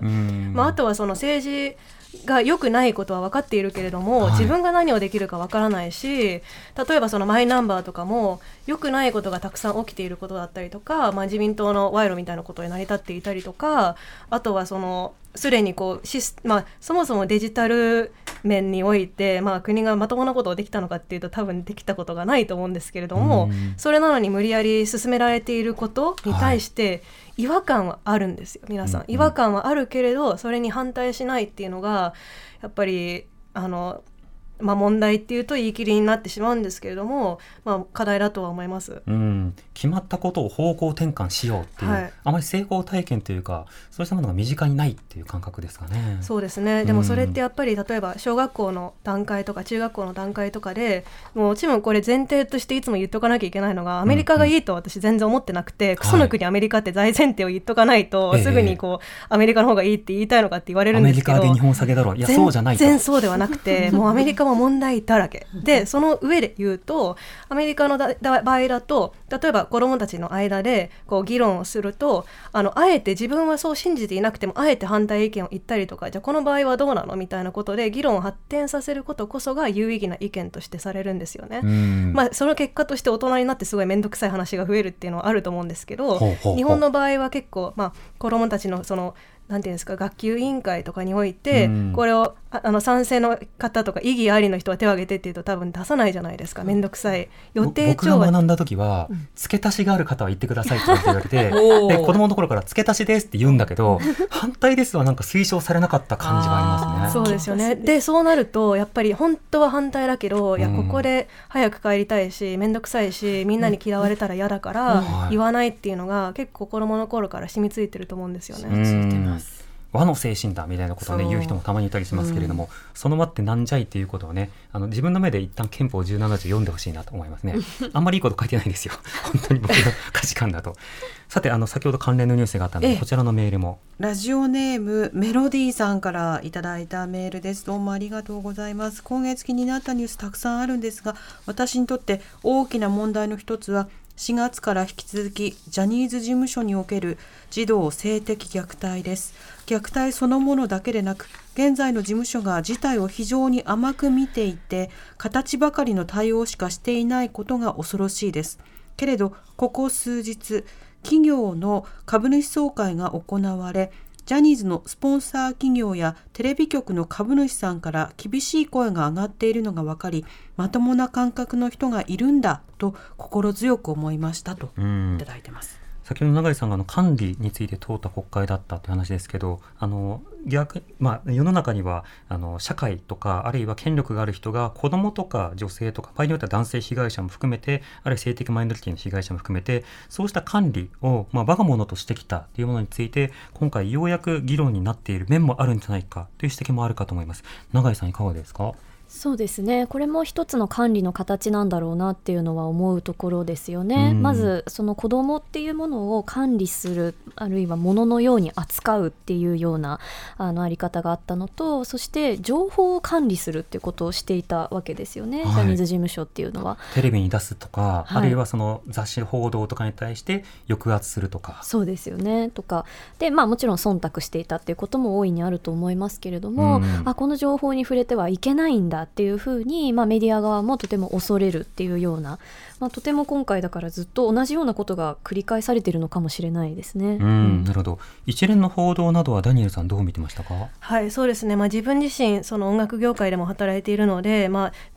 あとはその政治が良くないことは分かっているけれども、自分が何をできるか分からないし、例えばそのマイナンバーとかも良くないことがたくさん起きていることだったりとか、自民党の賄賂みたいなことに成り立っていたりとか、あとはそのすでにこうそもそもデジタル面において、国がまともなことをできたのかっていうと多分できたことがないと思うんですけれども、それなのに無理やり進められていることに対して違和感はあるんですよ。皆さん違和感はあるけれどそれに反対しないっていうのがやっぱり問題っていうと言い切りになってしまうんですけれども、課題だとは思います。決まったことを方向転換しようっていう、あまり成功体験というかそうしたものが身近にないっていう感覚ですかね。そうですね、でもそれってやっぱり例えば小学校の段階とか中学校の段階とかでもちろんこれ前提としていつも言っとかなきゃいけないのが、アメリカがいいと私全然思ってなくて、クソの国アメリカって大前提を言っとかないと、すぐにアメリカの方がいいって言いたいのかって言われるんですけど、アメリカで日本下げだろう、いやそうじゃないと、全然そうではなくてもうアメリカも問題だらけで、その上で言うとアメリカの場合だと、例えば子どもたちの間で議論をすると、あえて自分はそう信じていなくてもあえて反対意見を言ったりとか、じゃあこの場合はどうなのみたいなことで議論を発展させることこそが有意義な意見としてされるんですよね。その結果として大人になってすごい面倒くさい話が増えるっていうのはあると思うんですけど、日本の場合は結構、子どもたちのそのなんていうんですか、学級委員会とかにおいて、これを賛成の方とか異議ありの人は手を挙げてっていうと多分出さないじゃないですか、めんどくさい予定帳は。僕が学んだ時は、付け足しがある方は言ってくださいって言われてで子供の頃から付け足しですって言うんだけど反対ですはなんか推奨されなかった感じがありますね。そうですよね。でそうなるとやっぱり本当は反対だけど、いやここで早く帰りたいしめんどくさいしみんなに嫌われたら嫌だから言わないっていうのが結構子供の頃から染みついてると思うんですよね。和の精神だみたいなことを、言う人もたまにいたりしますけれども、その輪ってなんじゃいっていうことを自分の目で一旦憲法17条読んでほしいなと思いますね。あんまりいいこと書いてないですよ本当に僕の価値観だとさて先ほど関連のニュースがあったのでこちらのメールも、ラジオネームメロディーさんからいただいたメールです。どうもありがとうございます。今月気になったニュースたくさんあるんですが、私にとって大きな問題の一つは、4月から引き続きジャニーズ事務所における児童性的虐待です。虐待そのものだけでなく、現在の事務所が事態を非常に甘く見ていて形ばかりの対応しかしていないことが恐ろしいですけれど、ここ数日企業の株主総会が行われ、ジャニーズのスポンサー企業やテレビ局の株主さんから厳しい声が上がっているのが分かり、まともな感覚の人がいるんだと心強く思いましたといただいてます。先ほど永井さんが管理について問うた国会だったという話ですけど、世の中には社会とかあるいは権力がある人が子どもとか女性とか場合によっては男性被害者も含めてあるいは性的マイノリティの被害者も含めてそうした管理を我が物としてきたというものについて今回ようやく議論になっている面もあるんじゃないかという指摘もあるかと思います。永井さんいかがですか？そうですね、これも一つの管理の形なんだろうなっていうのは思うところですよね。まずその子どもっていうものを管理するあるいはもののように扱うっていうようなあり方があったのと、そして情報を管理するっていうことをしていたわけですよね、ジャニーズ事務所っていうのは。テレビに出すとか、あるいはその雑誌報道とかに対して抑圧するとか。そうですよねとかで、もちろん忖度していたっていうことも大いにあると思いますけれども、この情報に触れてはいけないんだっていうふうに、メディア側もとても恐れるっていうような、とても今回だからずっと同じようなことが繰り返されているのかもしれないですね。なるほど。一連の報道などはダニエルさんどう見てましたか？はい、そうですね、自分自身その音楽業界でも働いているので、ジ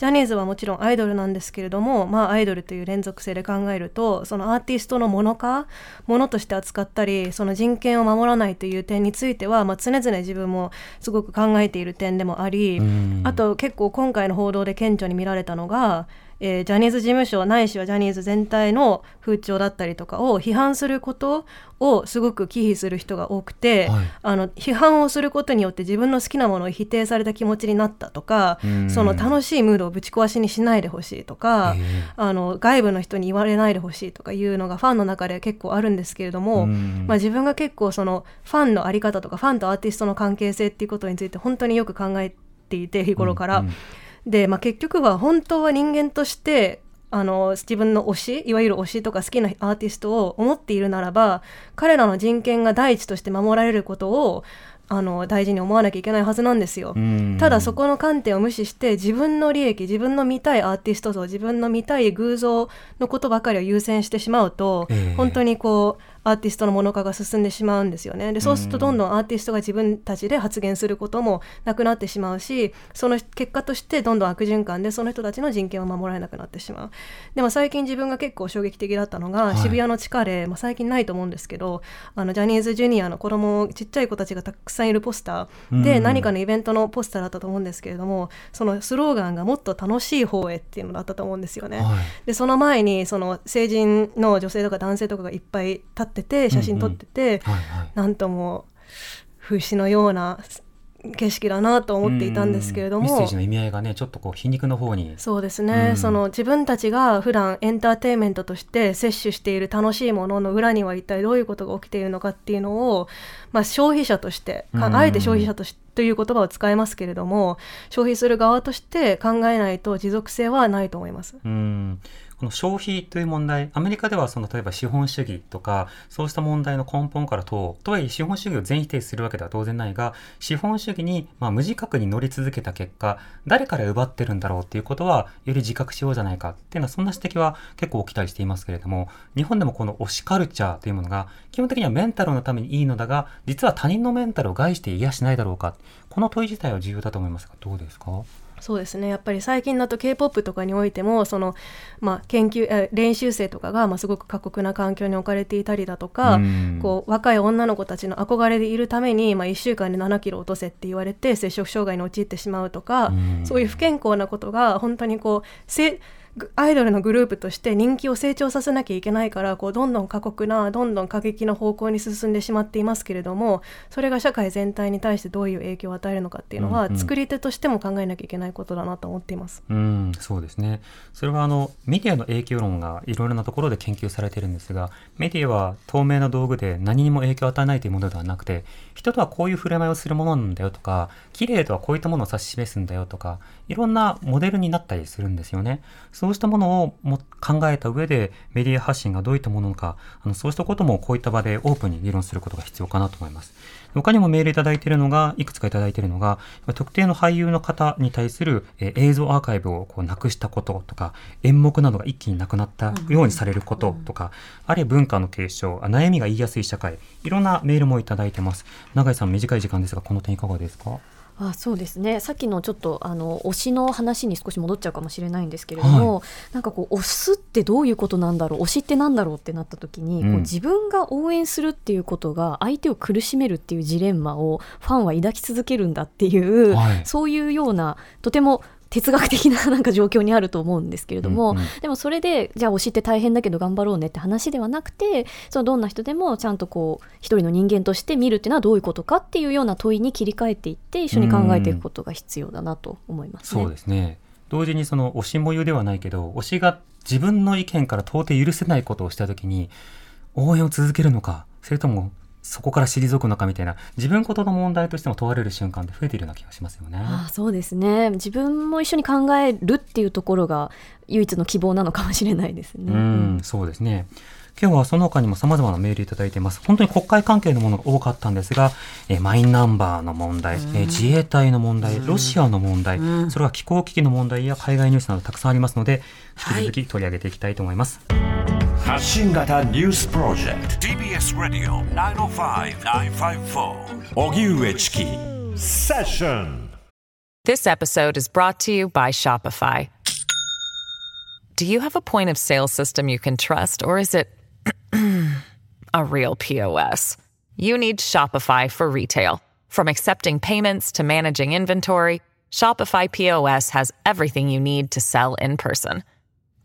ャニーズはもちろんアイドルなんですけれども、アイドルという連続性で考えるとそのアーティストのものとして扱ったりその人権を守らないという点については、常々自分もすごく考えている点でもあり、あと結構今回の報道で顕著に見られたのが、ジャニーズ事務所ないしはジャニーズ全体の風潮だったりとかを批判することをすごく忌避する人が多くて、批判をすることによって自分の好きなものを否定された気持ちになったとか、その楽しいムードをぶち壊しにしないでほしいとか、外部の人に言われないでほしいとかいうのがファンの中で結構あるんですけれども、自分が結構そのファンの在り方とかファンとアーティストの関係性っていうことについて本当によく考えていて日頃から、で、結局は本当は人間として自分の推し、いわゆる推しとか好きなアーティストを思っているならば彼らの人権が第一として守られることを大事に思わなきゃいけないはずなんですよ。ただそこの観点を無視して自分の利益、自分の見たいアーティスト像、自分の見たい偶像のことばかりを優先してしまうと、本当にアーティストのもの化が進んでしまうんですよね。で、そうするとどんどんアーティストが自分たちで発言することもなくなってしまうし、その結果としてどんどん悪循環でその人たちの人権を守られなくなってしまう。でも最近自分が結構衝撃的だったのが、渋谷の地下で、最近ないと思うんですけど、ジャニーズジュニアの子供、ちっちゃい子たちがたくさんいるポスターで、何かのイベントのポスターだったと思うんですけれども、そのスローガンがもっと楽しい方へっていうのだったと思うんですよね。で、その前にその成人の女性とか男性とかがいっぱい立ってて写真撮ってて、なんとも風刺のような景色だなと思っていたんですけれども、メッセージの意味合いがね、ちょっと皮肉の方に。そうですね、その自分たちが普段エンターテインメントとして摂取している楽しいものの裏には一体どういうことが起きているのかっていうのを、消費者としてあえて消費者としてという言葉を使いますけれども、消費する側として考えないと持続性はないと思います。この消費という問題、アメリカでは例えば資本主義とかそうした問題の根本から問おうとはいえ、資本主義を全否定するわけでは当然ないが、資本主義に無自覚に乗り続けた結果、誰から奪ってるんだろうということはより自覚しようじゃないかっていうのは、そんな指摘は結構期待していますけれども、日本でもこの推しカルチャーというものが基本的にはメンタルのためにいいのだが、実は他人のメンタルを害して癒しないだろうか、この問い自体は重要だと思いますが、どうですか？そうですね、やっぱり最近だと K-POP とかにおいてもその、練習生とかがすごく過酷な環境に置かれていたりだとか、若い女の子たちの憧れでいるために、1週間で7キロ落とせって言われて摂食障害に陥ってしまうとか、そういう不健康なことが本当にアイドルのグループとして人気を成長させなきゃいけないから、どんどん過酷な、どんどん過激な方向に進んでしまっていますけれども、それが社会全体に対してどういう影響を与えるのかっていうのは、作り手としても考えなきゃいけないことだなと思っています。そうですね、それはメディアの影響論がいろいろなところで研究されているんですが、メディアは透明な道具で何にも影響を与えないというものではなくて、人とはこういう振る舞いをするものなんだよとか、綺麗とはこういったものを指し示すんだよとか、いろんなモデルになったりするんですよね。そうそうしたものをも考えた上でメディア発信がどういったものか、そうしたこともこういった場でオープンに議論することが必要かなと思います。他にもメールいただいているのが、いくつかいただいているのが、特定の俳優の方に対する映像アーカイブをこうなくしたこととか、演目などが一気になくなったようにされることとか、あるいは文化の継承、悩みが言いやすい社会、いろんなメールもいただいてます。永井さん、短い時間ですがこの点いかがですか？あ、そうですね、さっきのちょっと推しの話に少し戻っちゃうかもしれないんですけれども、はい、なんかこう推すってどういうことなんだろう、推しってなんだろうってなった時に、こう自分が応援するっていうことが相手を苦しめるっていうジレンマをファンは抱き続けるんだっていう、はい、そういうようなとても哲学的な、 なんか状況にあると思うんですけれども、うんうん、でもそれでじゃあ推しって大変だけど頑張ろうねって話ではなくて、そのどんな人でもちゃんとこう一人の人間として見るっていうのはどういうことかっていうような問いに切り替えていって一緒に考えていくことが必要だなと思いますね。そうですね。同時にその推しも言うではないけど、推しが自分の意見から到底許せないことをしたときに応援を続けるのか、それともそこから退くのかみたいな、自分ことの問題としても問われる瞬間って増えているような気がしますよね。ああ、そうですね。自分も一緒に考えるっていうところが唯一の希望なのかもしれないですね。うん、そうですね。今日はその他にも様々なメールいただいています。本当に国会関係のものが多かったんですが、マイナンバーの問題、自衛隊の問題、ロシアの問題、それは気候危機の問題や海外ニュースなどたくさんありますので、引き続き取り上げていきたいと思います。発信型ニュースプロジェクト TBS ラディオ 905-954 おぎうえちきセッション。 This episode is brought to you by Shopify. Do you have a point of sale system you can trust, or is it a real POS? You need Shopify for retail. From accepting payments to managing inventory, Shopify POS has everything you need to sell in person.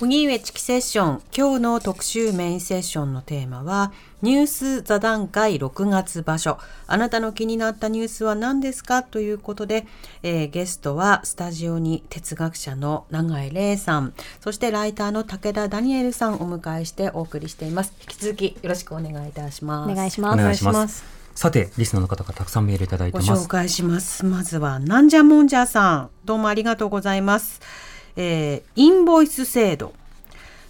荻上チキセッション。今日の特集メインセッションのテーマは、ニュース座談会6月場所、あなたの気になったニュースは何ですかということで、ゲストはスタジオに哲学者の永井玲さん、そしてライターの武田ダニエルさんをお迎えしてお送りしています。引き続きよろしくお願いいたします。お願いします。お願いします。さて、リスナーの方がたくさんメールいただいてます。ご紹介します。まずはなんじゃもんじゃさん、どうもありがとうございます。インボイス制度、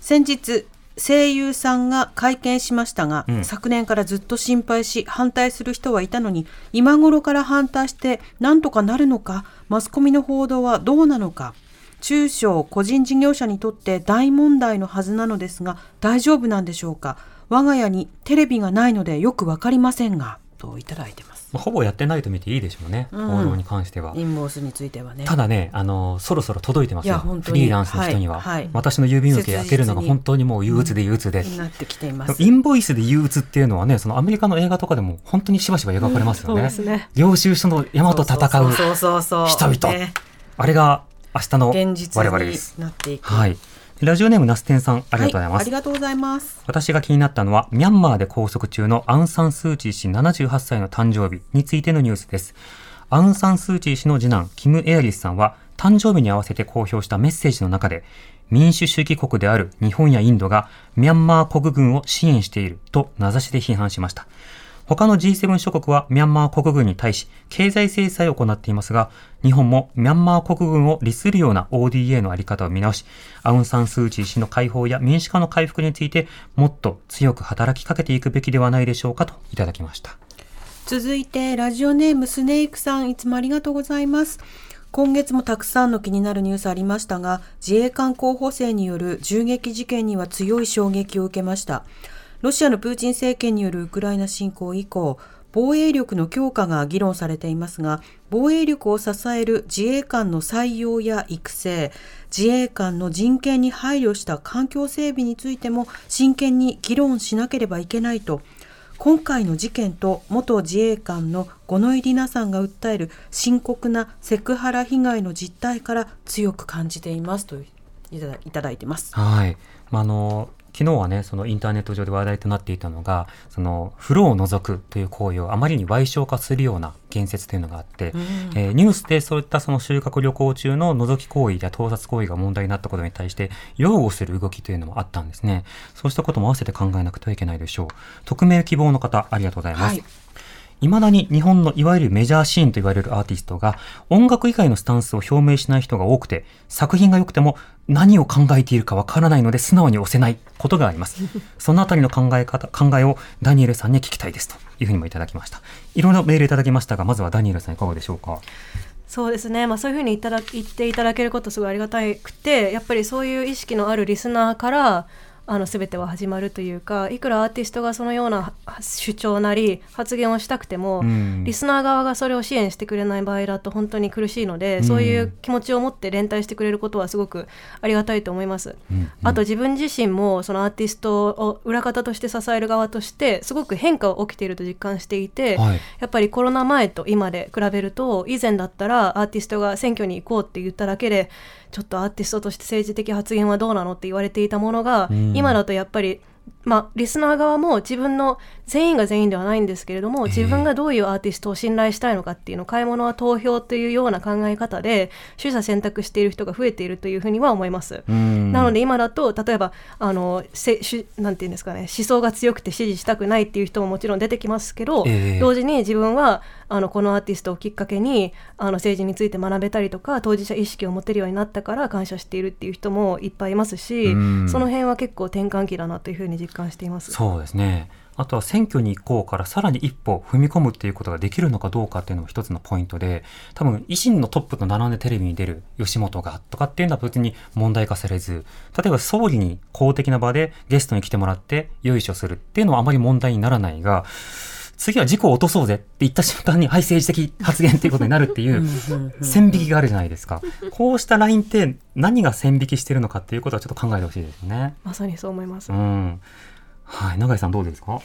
先日声優さんが会見しましたが、昨年からずっと心配し反対する人はいたのに、今頃から反対してなんとかなるのか、マスコミの報道はどうなのか、中小個人事業者にとって大問題のはずなのですが大丈夫なんでしょうか。我が家にテレビがないのでよくわかりませんが、といただいてます。ほぼやってないと見ていいでしょうね、報道に関しては。インボイスについてはね。ただね、そろそろ届いてますよ、フリーランスの人には。はいはい、私の郵便受け開けるのが本当にもう憂鬱で憂鬱で、なってきています。インボイスで憂鬱っていうのはね、そのアメリカの映画とかでも本当にしばしば描かれますよね。そうですね。領収書の山と戦う人々、ね、あれが明日の我々です。現実になっていく。はい。ラジオネームナステンさん、ありがとうございます。はい、ありがとうございます。私が気になったのはミャンマーで拘束中のアンサンスーチー氏78歳の誕生日についてのニュースです。アンサンスーチー氏の次男キム・エアリスさんは誕生日に合わせて公表したメッセージの中で、民主主義国である日本やインドがミャンマー国軍を支援していると名指しで批判しました。他の G7 諸国はミャンマー国軍に対し経済制裁を行っていますが、日本もミャンマー国軍を利するような ODA のあり方を見直し、アウンサンスーチー氏の解放や民主化の回復についてもっと強く働きかけていくべきではないでしょうか、といただきました。続いてラジオネームスネークさん、いつもありがとうございます。今月もたくさんの気になるニュースありましたが、自衛官候補生による銃撃事件には強い衝撃を受けました。ロシアのプーチン政権によるウクライナ侵攻以降、防衛力の強化が議論されていますが、防衛力を支える自衛官の採用や育成、自衛官の人権に配慮した環境整備についても真剣に議論しなければいけないと、今回の事件と元自衛官の五ノ井里奈さんが訴える深刻なセクハラ被害の実態から強く感じていますといただいてます。はい。昨日はね、そのインターネット上で話題となっていたのが、その風呂を覗くという行為をあまりに矮小化するような建設というのがあって、ニュースでそういったその修学旅行中の覗き行為や盗撮行為が問題になったことに対して擁護する動きというのもあったんですね。そうしたことも合わせて考えなくてはいけないでしょう。匿名希望の方、ありがとうございます。はい、未だに日本のいわゆるメジャーシーンと言われるアーティストが音楽以外のスタンスを表明しない人が多くて、作品が良くても何を考えているかわからないので素直に押せないことがあります。そのあたりの考えをダニエルさんに聞きたいですというふうにもいただきました。いろんなメールいただきましたが、まずはダニエルさんいかがでしょうか。そうですね、まあ、そういうふうに言っていただけることすごいありがたくて、やっぱりそういう意識のあるリスナーから全ては始まるというか、いくらアーティストがそのような主張なり発言をしたくても、リスナー側がそれを支援してくれない場合だと本当に苦しいので、そういう気持ちを持って連帯してくれることはすごくありがたいと思います。あと自分自身もそのアーティストを裏方として支える側としてすごく変化は起きていると実感していて、やっぱりコロナ前と今で比べると、以前だったらアーティストが選挙に行こうって言っただけでちょっとアーティストとして政治的発言はどうなのって言われていたものが、今だとやっぱり、リスナー側も自分の全員が全員ではないんですけれども、自分がどういうアーティストを信頼したいのかっていうのを、買い物は投票というような考え方で取捨選択している人が増えているというふうには思います。なので今だと例えばなんていうんですかね、思想が強くて支持したくないっていう人ももちろん出てきますけど、同時に自分はこのアーティストをきっかけに政治について学べたりとか、当事者意識を持てるようになったから感謝しているっていう人もいっぱいいますし、その辺は結構転換期だなというふうに実感しています。そうですね。あとは選挙に行こうからさらに一歩踏み込むっていうことができるのかどうかっていうのも一つのポイントで、多分維新のトップと並んでテレビに出る吉本がとかっていうのは別に問題化されず、例えば総理に公的な場でゲストに来てもらってよいしょするっていうのはあまり問題にならないが、次は軸を落とそうぜって言った瞬間に、はい、政治的発言ということになるっていう線引きがあるじゃないですか。こうしたラインって何が線引きしているのかっていうことはちょっと考えてほしいですね。まさにそう思います。はい、永井さんどうですか。本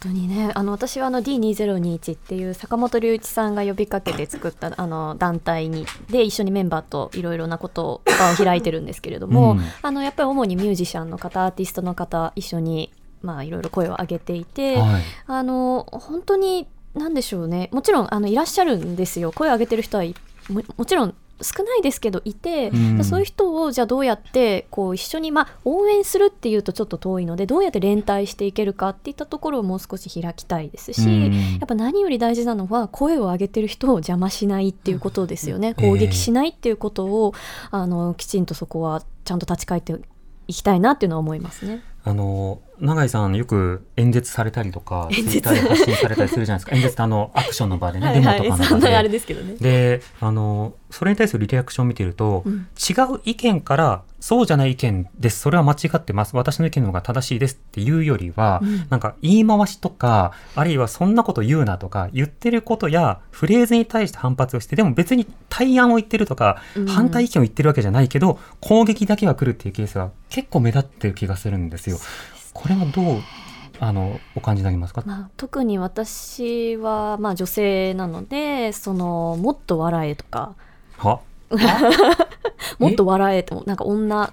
当にね、私はD2021 っていう坂本龍一さんが呼びかけて作った団体にで一緒にメンバーといろいろなことを開いてるんですけれども、やっぱり主にミュージシャンの方、アーティストの方一緒にいろいろ声を上げていて、本当に何でしょうね、もちろんいらっしゃるんですよ。声を上げてる人は もちろん少ないですけどいて、そういう人をじゃあどうやってこう一緒に、応援するっていうとちょっと遠いので、どうやって連帯していけるかっていったところをもう少し開きたいですし、やっぱ何より大事なのは声を上げてる人を邪魔しないっていうことですよね。攻撃しないっていうことをきちんとそこはちゃんと立ち返っていきたいなっていうのは思いますね。永井さんよく演説されたりとかツイッターで発信されたりするじゃないですか。演説ってアクションの場でね、デモとかの場で、あれですけどね。で、それに対するリアクションを見てると、違う意見からそうじゃない意見です、それは間違ってます、私の意見の方が正しいですっていうよりは、なんか言い回しとか、あるいはそんなこと言うなとか、言ってることやフレーズに対して反発をして、でも別に対案を言ってるとか、反対意見を言ってるわけじゃないけど攻撃だけは来るっていうケースが結構目立ってる気がするんですよ。これはどうお感じになりますか。特に私は、女性なので、もっと笑えとかはもっと笑えと、なんか女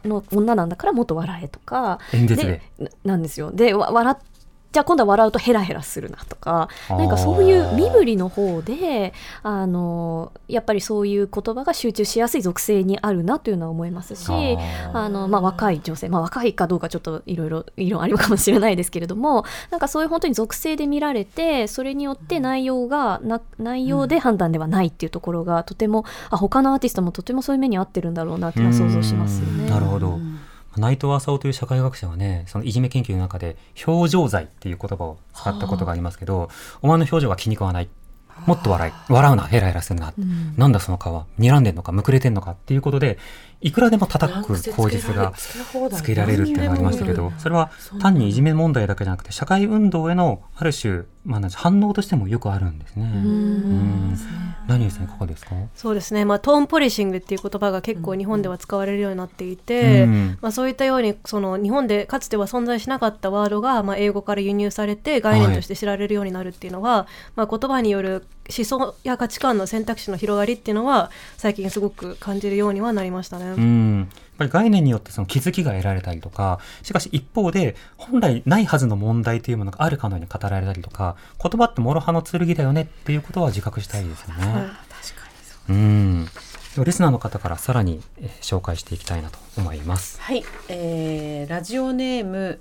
なんだからもっと笑えとか演説でなんですよ。で笑ってじゃあ今度は笑うとヘラヘラするなとか、なんかそういう身振りの方でやっぱりそういう言葉が集中しやすい属性にあるなというのは思いますし、若い女性、若いかどうかちょっといろいろ異論あるかもしれないですけれども、なんかそういう本当に属性で見られて、それによって内容で判断ではないっていうところがとても、他のアーティストもとてもそういう目に合ってるんだろうなっていうのは想像しますよね。なるほど。内藤浅尾という社会学者はね、そのいじめ研究の中で表情罪っていう言葉を使ったことがありますけど、お前の表情が気に食わない、もっと笑うな、ヘラヘラするな、なんだその顔は、睨んでんのか、むくれてんのかっていうことで、いくらでも叩く口実がつけられるっていうのがありましたけど、それは単にいじめ問題だけじゃなくて、社会運動へのある種、反応としてもよくあるんですね。ダニエルさんいかがですか。そうですね、トーンポリシングっていう言葉が結構日本では使われるようになっていて、そういったように日本でかつては存在しなかったワードが、英語から輸入されて概念として知られるようになるっていうのは、言葉による思想や価値観の選択肢の広がりっていうのは最近すごく感じるようにはなりましたね。ぱり概念によってその気づきが得られたりとか、しかし一方で本来ないはずの問題というものがあるかのように語られたりとか、言葉って諸刃の剣だよねっていうことは自覚したいですよね。確かにそうです。リスナーの方からさらに紹介していきたいなと思います。はい、ラジオネーム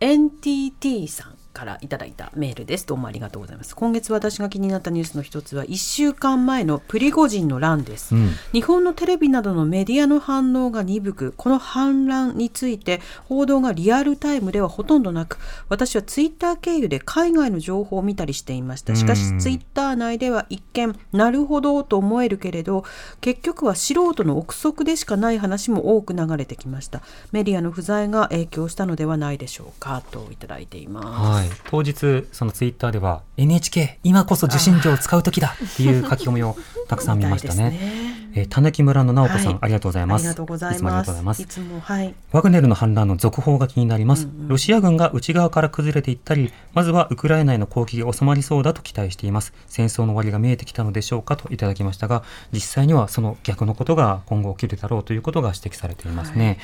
NTT さんからいただいたメールです。どうもありがとうございます。今月私が気になったニュースの一つは1週間前のプリゴジンの乱です、日本のテレビなどのメディアの反応が鈍く、この反乱について報道がリアルタイムではほとんどなく、私はツイッター経由で海外の情報を見たりしていました。しかしツイッター内では一見なるほどと思えるけれど、結局は素人の憶測でしかない話も多く流れてきました。メディアの不在が影響したのではないでしょうか、といただいています。はい、当日そのツイッターでは NHK 今こそ受信料を使う時だっていう書き込みをたくさん見ました ね。たぬき村の直子さん、はい、ありがとうございます。いつもありがとうございます。いつも、はい、ワグネルの反乱の続報が気になります。ロシア軍が内側から崩れていったり、まずはウクライナへの攻撃が収まりそうだと期待しています。戦争の終わりが見えてきたのでしょうか、といただきましたが、実際にはその逆のことが今後起きるだろうということが指摘されていますね。はい、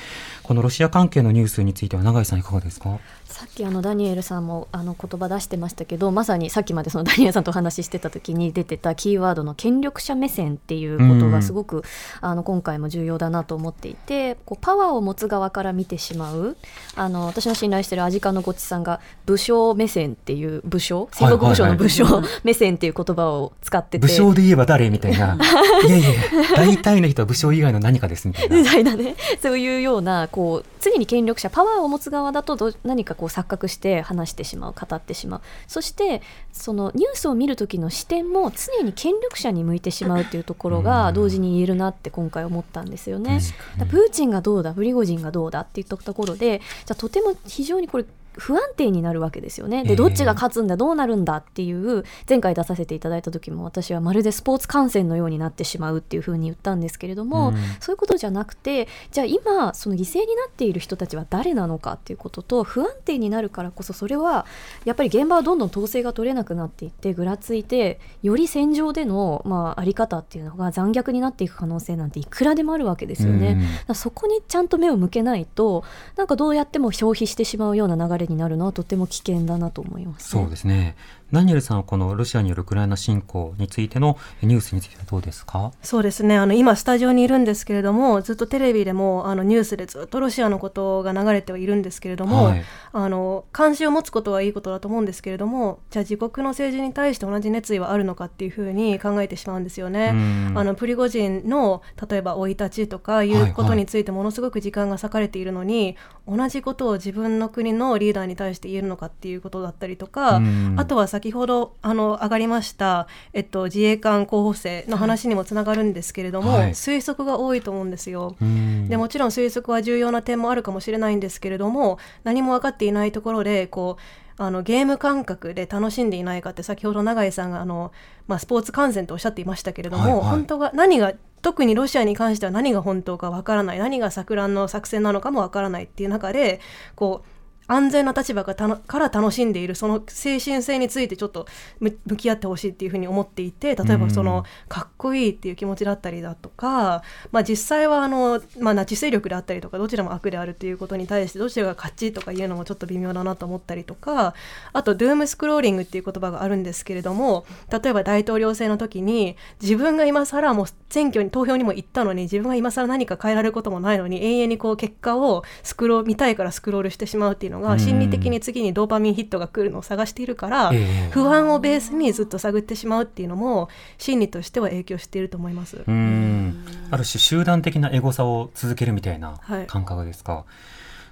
このロシア関係のニュースについては永井さんいかがですか。さっきダニエルさんも言葉出してましたけど、まさにさっきまでそのダニエルさんとお話ししてた時に出てたキーワードの権力者目線っていうことがすごく、今回も重要だなと思っていて、こうパワーを持つ側から見てしまう、私の信頼しているアジカのごちさんが武将目線っていう、武将戦国武将の武将目線っていう言葉を使ってて、武将で言えば誰みたいな、いやいや大体の人は武将以外の何かですみたいなみたいなね、そういうようなこう常に権力者パワーを持つ側だと何かこう錯覚して話してしまう、語ってしまう。そしてそのニュースを見る時の視点も常に権力者に向いてしまうというところが同時に言えるなって今回思ったんですよね。プーチンがどうだ、プリゴジンがどうだっていったところで、じゃあとても非常にこれ不安定になるわけですよね。でどっちが勝つんだ、どうなるんだっていう、前回出させていただいた時も私はまるでスポーツ観戦のようになってしまうっていう風に言ったんですけれども、そういうことじゃなくて、じゃあ今その犠牲になっている人たちは誰なのかっていうことと、不安定になるからこそそれはやっぱり現場はどんどん統制が取れなくなっていって、ぐらついて、より戦場でのあり方っていうのが残虐になっていく可能性なんていくらでもあるわけですよね。そこにちゃんと目を向けないと、なんかどうやっても消費してしまうような流れになるのはとても危険だなと思いますね。そうですね。ダニエルさんはこのロシアによるウクライナ侵攻についてのニュースについてはどうですか。そうですね、今スタジオにいるんですけれども、ずっとテレビでもニュースでずっとロシアのことが流れてはいるんですけれども、はい、関心を持つことはいいことだと思うんですけれども、じゃあ自国の政治に対して同じ熱意はあるのかっていうふうに考えてしまうんですよね。プリゴジンの例えば生い立ちとかいうことについてものすごく時間が割かれているのに、はいはい、同じことを自分の国のリーダーに対して言えるのかっていうことだったりとか、あとは先ほど上がりました、自衛官候補生の話にもつながるんですけれども、はい、推測が多いと思うんですよ。でもちろん推測は重要な点もあるかもしれないんですけれども、何も分かっていないところでこうゲーム感覚で楽しんでいないかって、先ほど永井さんがスポーツ観戦とおっしゃっていましたけれども、はいはい、本当が何が、特にロシアに関しては何が本当か分からない、何が錯乱の作戦なのかも分からないっていう中で、こう安全な立場から楽しんでいるその精神性についてちょっと向き合ってほしいっていうふうに思っていて、例えばかっこいいっていう気持ちだったりだとか、実際はナチ勢力であったりとか、どちらも悪であるっていうことに対してどちらが勝ちとかいうのもちょっと微妙だなと思ったりとか、あとドゥームスクローリングっていう言葉があるんですけれども、例えば大統領選の時に自分が今更もう選挙に投票にも行ったのに、自分が今更何か変えられることもないのに、永遠にこう結果を見たいからスクロールしてしまうっていうのが、心理的に次にドーパミンヒットが来るのを探しているから、不安をベースにずっと探ってしまうっていうのも心理としては影響していると思います。ある種集団的なエゴさを続けるみたいな感覚ですか。はい、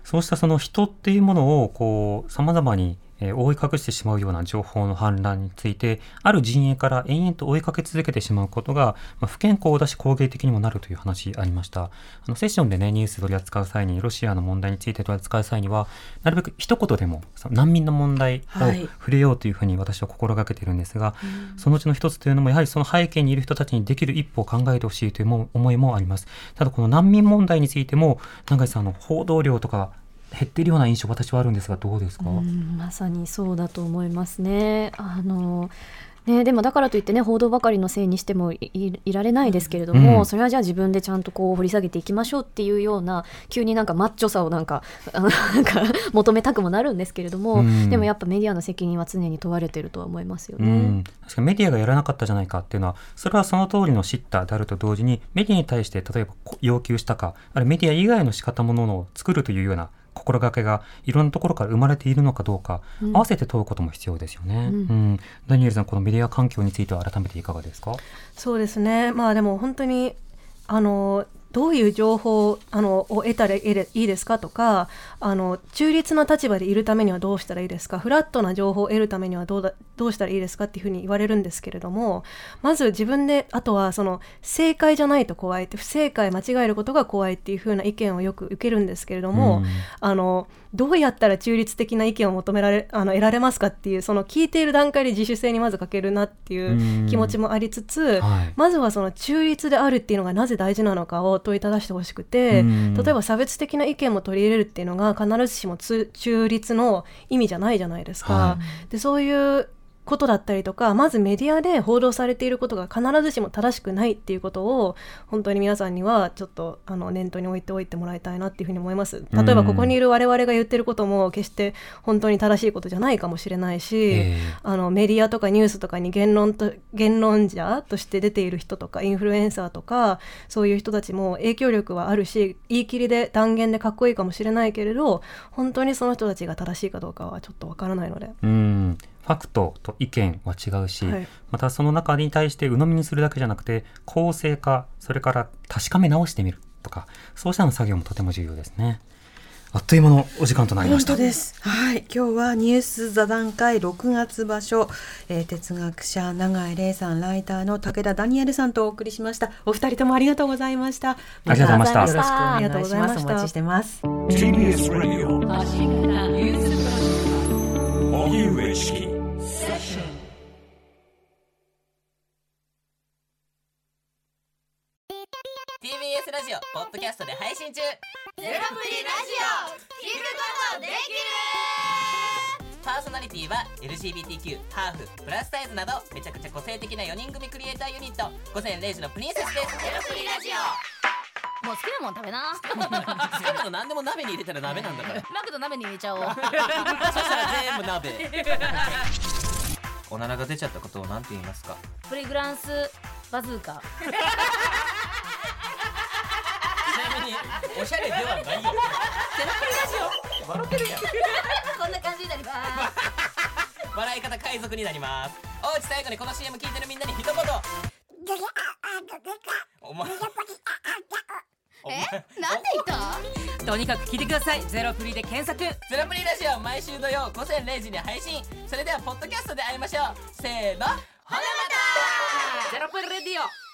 そうしたその人っていうものをこう様々に覆い隠してしまうような情報の氾濫について、ある陣営から延々と追いかけ続けてしまうことが、不健康だし攻撃的にもなるという話ありました。セッションで、ニュース取り扱う際に、ロシアの問題について取り扱う際には、なるべく一言でも難民の問題を触れようというふうに私は心がけているんですが、そのうちの一つというのも、やはりその背景にいる人たちにできる一歩を考えてほしいという思いもあります。ただこの難民問題についても、永井さんの報道量とか減っているような印象私はあるんですが、どうですか。まさにそうだと思いますね。ね、でもだからといってね、報道ばかりのせいにしても いられないですけれども、うん、それはじゃあ自分でちゃんとこう掘り下げていきましょうっていうような、急になんかマッチョさをなんか求めたくもなるんですけれども、うん、でもやっぱメディアの責任は常に問われているとは思いますよね、うん、確かにメディアがやらなかったじゃないかっていうのは、それはその通りの叱咤であると同時に、メディアに対して例えば要求したか、あるいはメディア以外の仕方ものを作るというような心がけがいろんなところから生まれているのかどうか、合わせて問うことも必要ですよね、うんうん、ダニエルさん、このメディア環境については改めていかがですか？そうですね、まあ、でも本当にどういう情報を得たらいいですかとか、中立な立場でいるためにはどうしたらいいですか、フラットな情報を得るためにはどうしたらいいですかっていうふうに言われるんですけれども、まず自分で、あとはその正解じゃないと怖いって、不正解間違えることが怖いっていうふうな意見をよく受けるんですけれども、うん、どうやったら中立的な意見を求められ得られますかっていう、その聞いている段階で自主性にまず欠けるなっていう気持ちもありつつ、はい、まずはその中立であるっていうのがなぜ大事なのかを問いただしてほしくて、例えば差別的な意見も取り入れるっていうのが必ずしも中立の意味じゃないじゃないですか、はい、でそういうことだったりとか、まずメディアで報道されていることが必ずしも正しくないっていうことを、本当に皆さんにはちょっと念頭に置いておいてもらいたいなっていうふうに思います。例えばここにいる我々が言ってることも決して本当に正しいことじゃないかもしれないし、メディアとかニュースとかに言論者として出ている人とかインフルエンサーとか、そういう人たちも影響力はあるし、言い切りで断言でかっこいいかもしれないけれど、本当にその人たちが正しいかどうかはちょっとわからないので、ファクトと意見は違うし、はい、またその中に対して鵜呑みにするだけじゃなくて、公正化、それから確かめ直してみるとか、そうしたの作業もとても重要ですね。あっという間のお時間となりました。本当です、はい、今日はニュース座談会6月場所、哲学者永井玲さん、ライターの武田ダニエルさんとお送りしました。お二人ともありがとうございました。ありがとうございました。ありがとうございました。お待ちしてます。 TBS Radio ニュース座談会TBS ラジオポッドキャストで配信中。ゼロプリラジオ聞くことできる。パーソナリティは LGBTQ、 ハーフ、プラスサイズなどめちゃくちゃ個性的な4人組クリエイターユニット、午前0時のプリンセスです。ゼロプリラジオ。もう好きなもん食べな。好きなの何でも鍋に入れたら鍋なんだから。マクド鍋に入れちゃおう。そしたら全部鍋。おならが出ちゃったことを何て言いますか？プリグランスバズーカ。おしゃれではないよ。ゼロプリラジオ。笑ってるやん。こんな感じになります。笑い方海賊になります。おうち最後にこの CM 聞いてるみんなに一言。お前なんで言った？とにかく聞いてください。ゼロプリで検索。ゼロプリラジオ、毎週土曜午前0時に配信。それではポッドキャストで会いましょう。せーの。ほなまた。ゼロプリラジオ。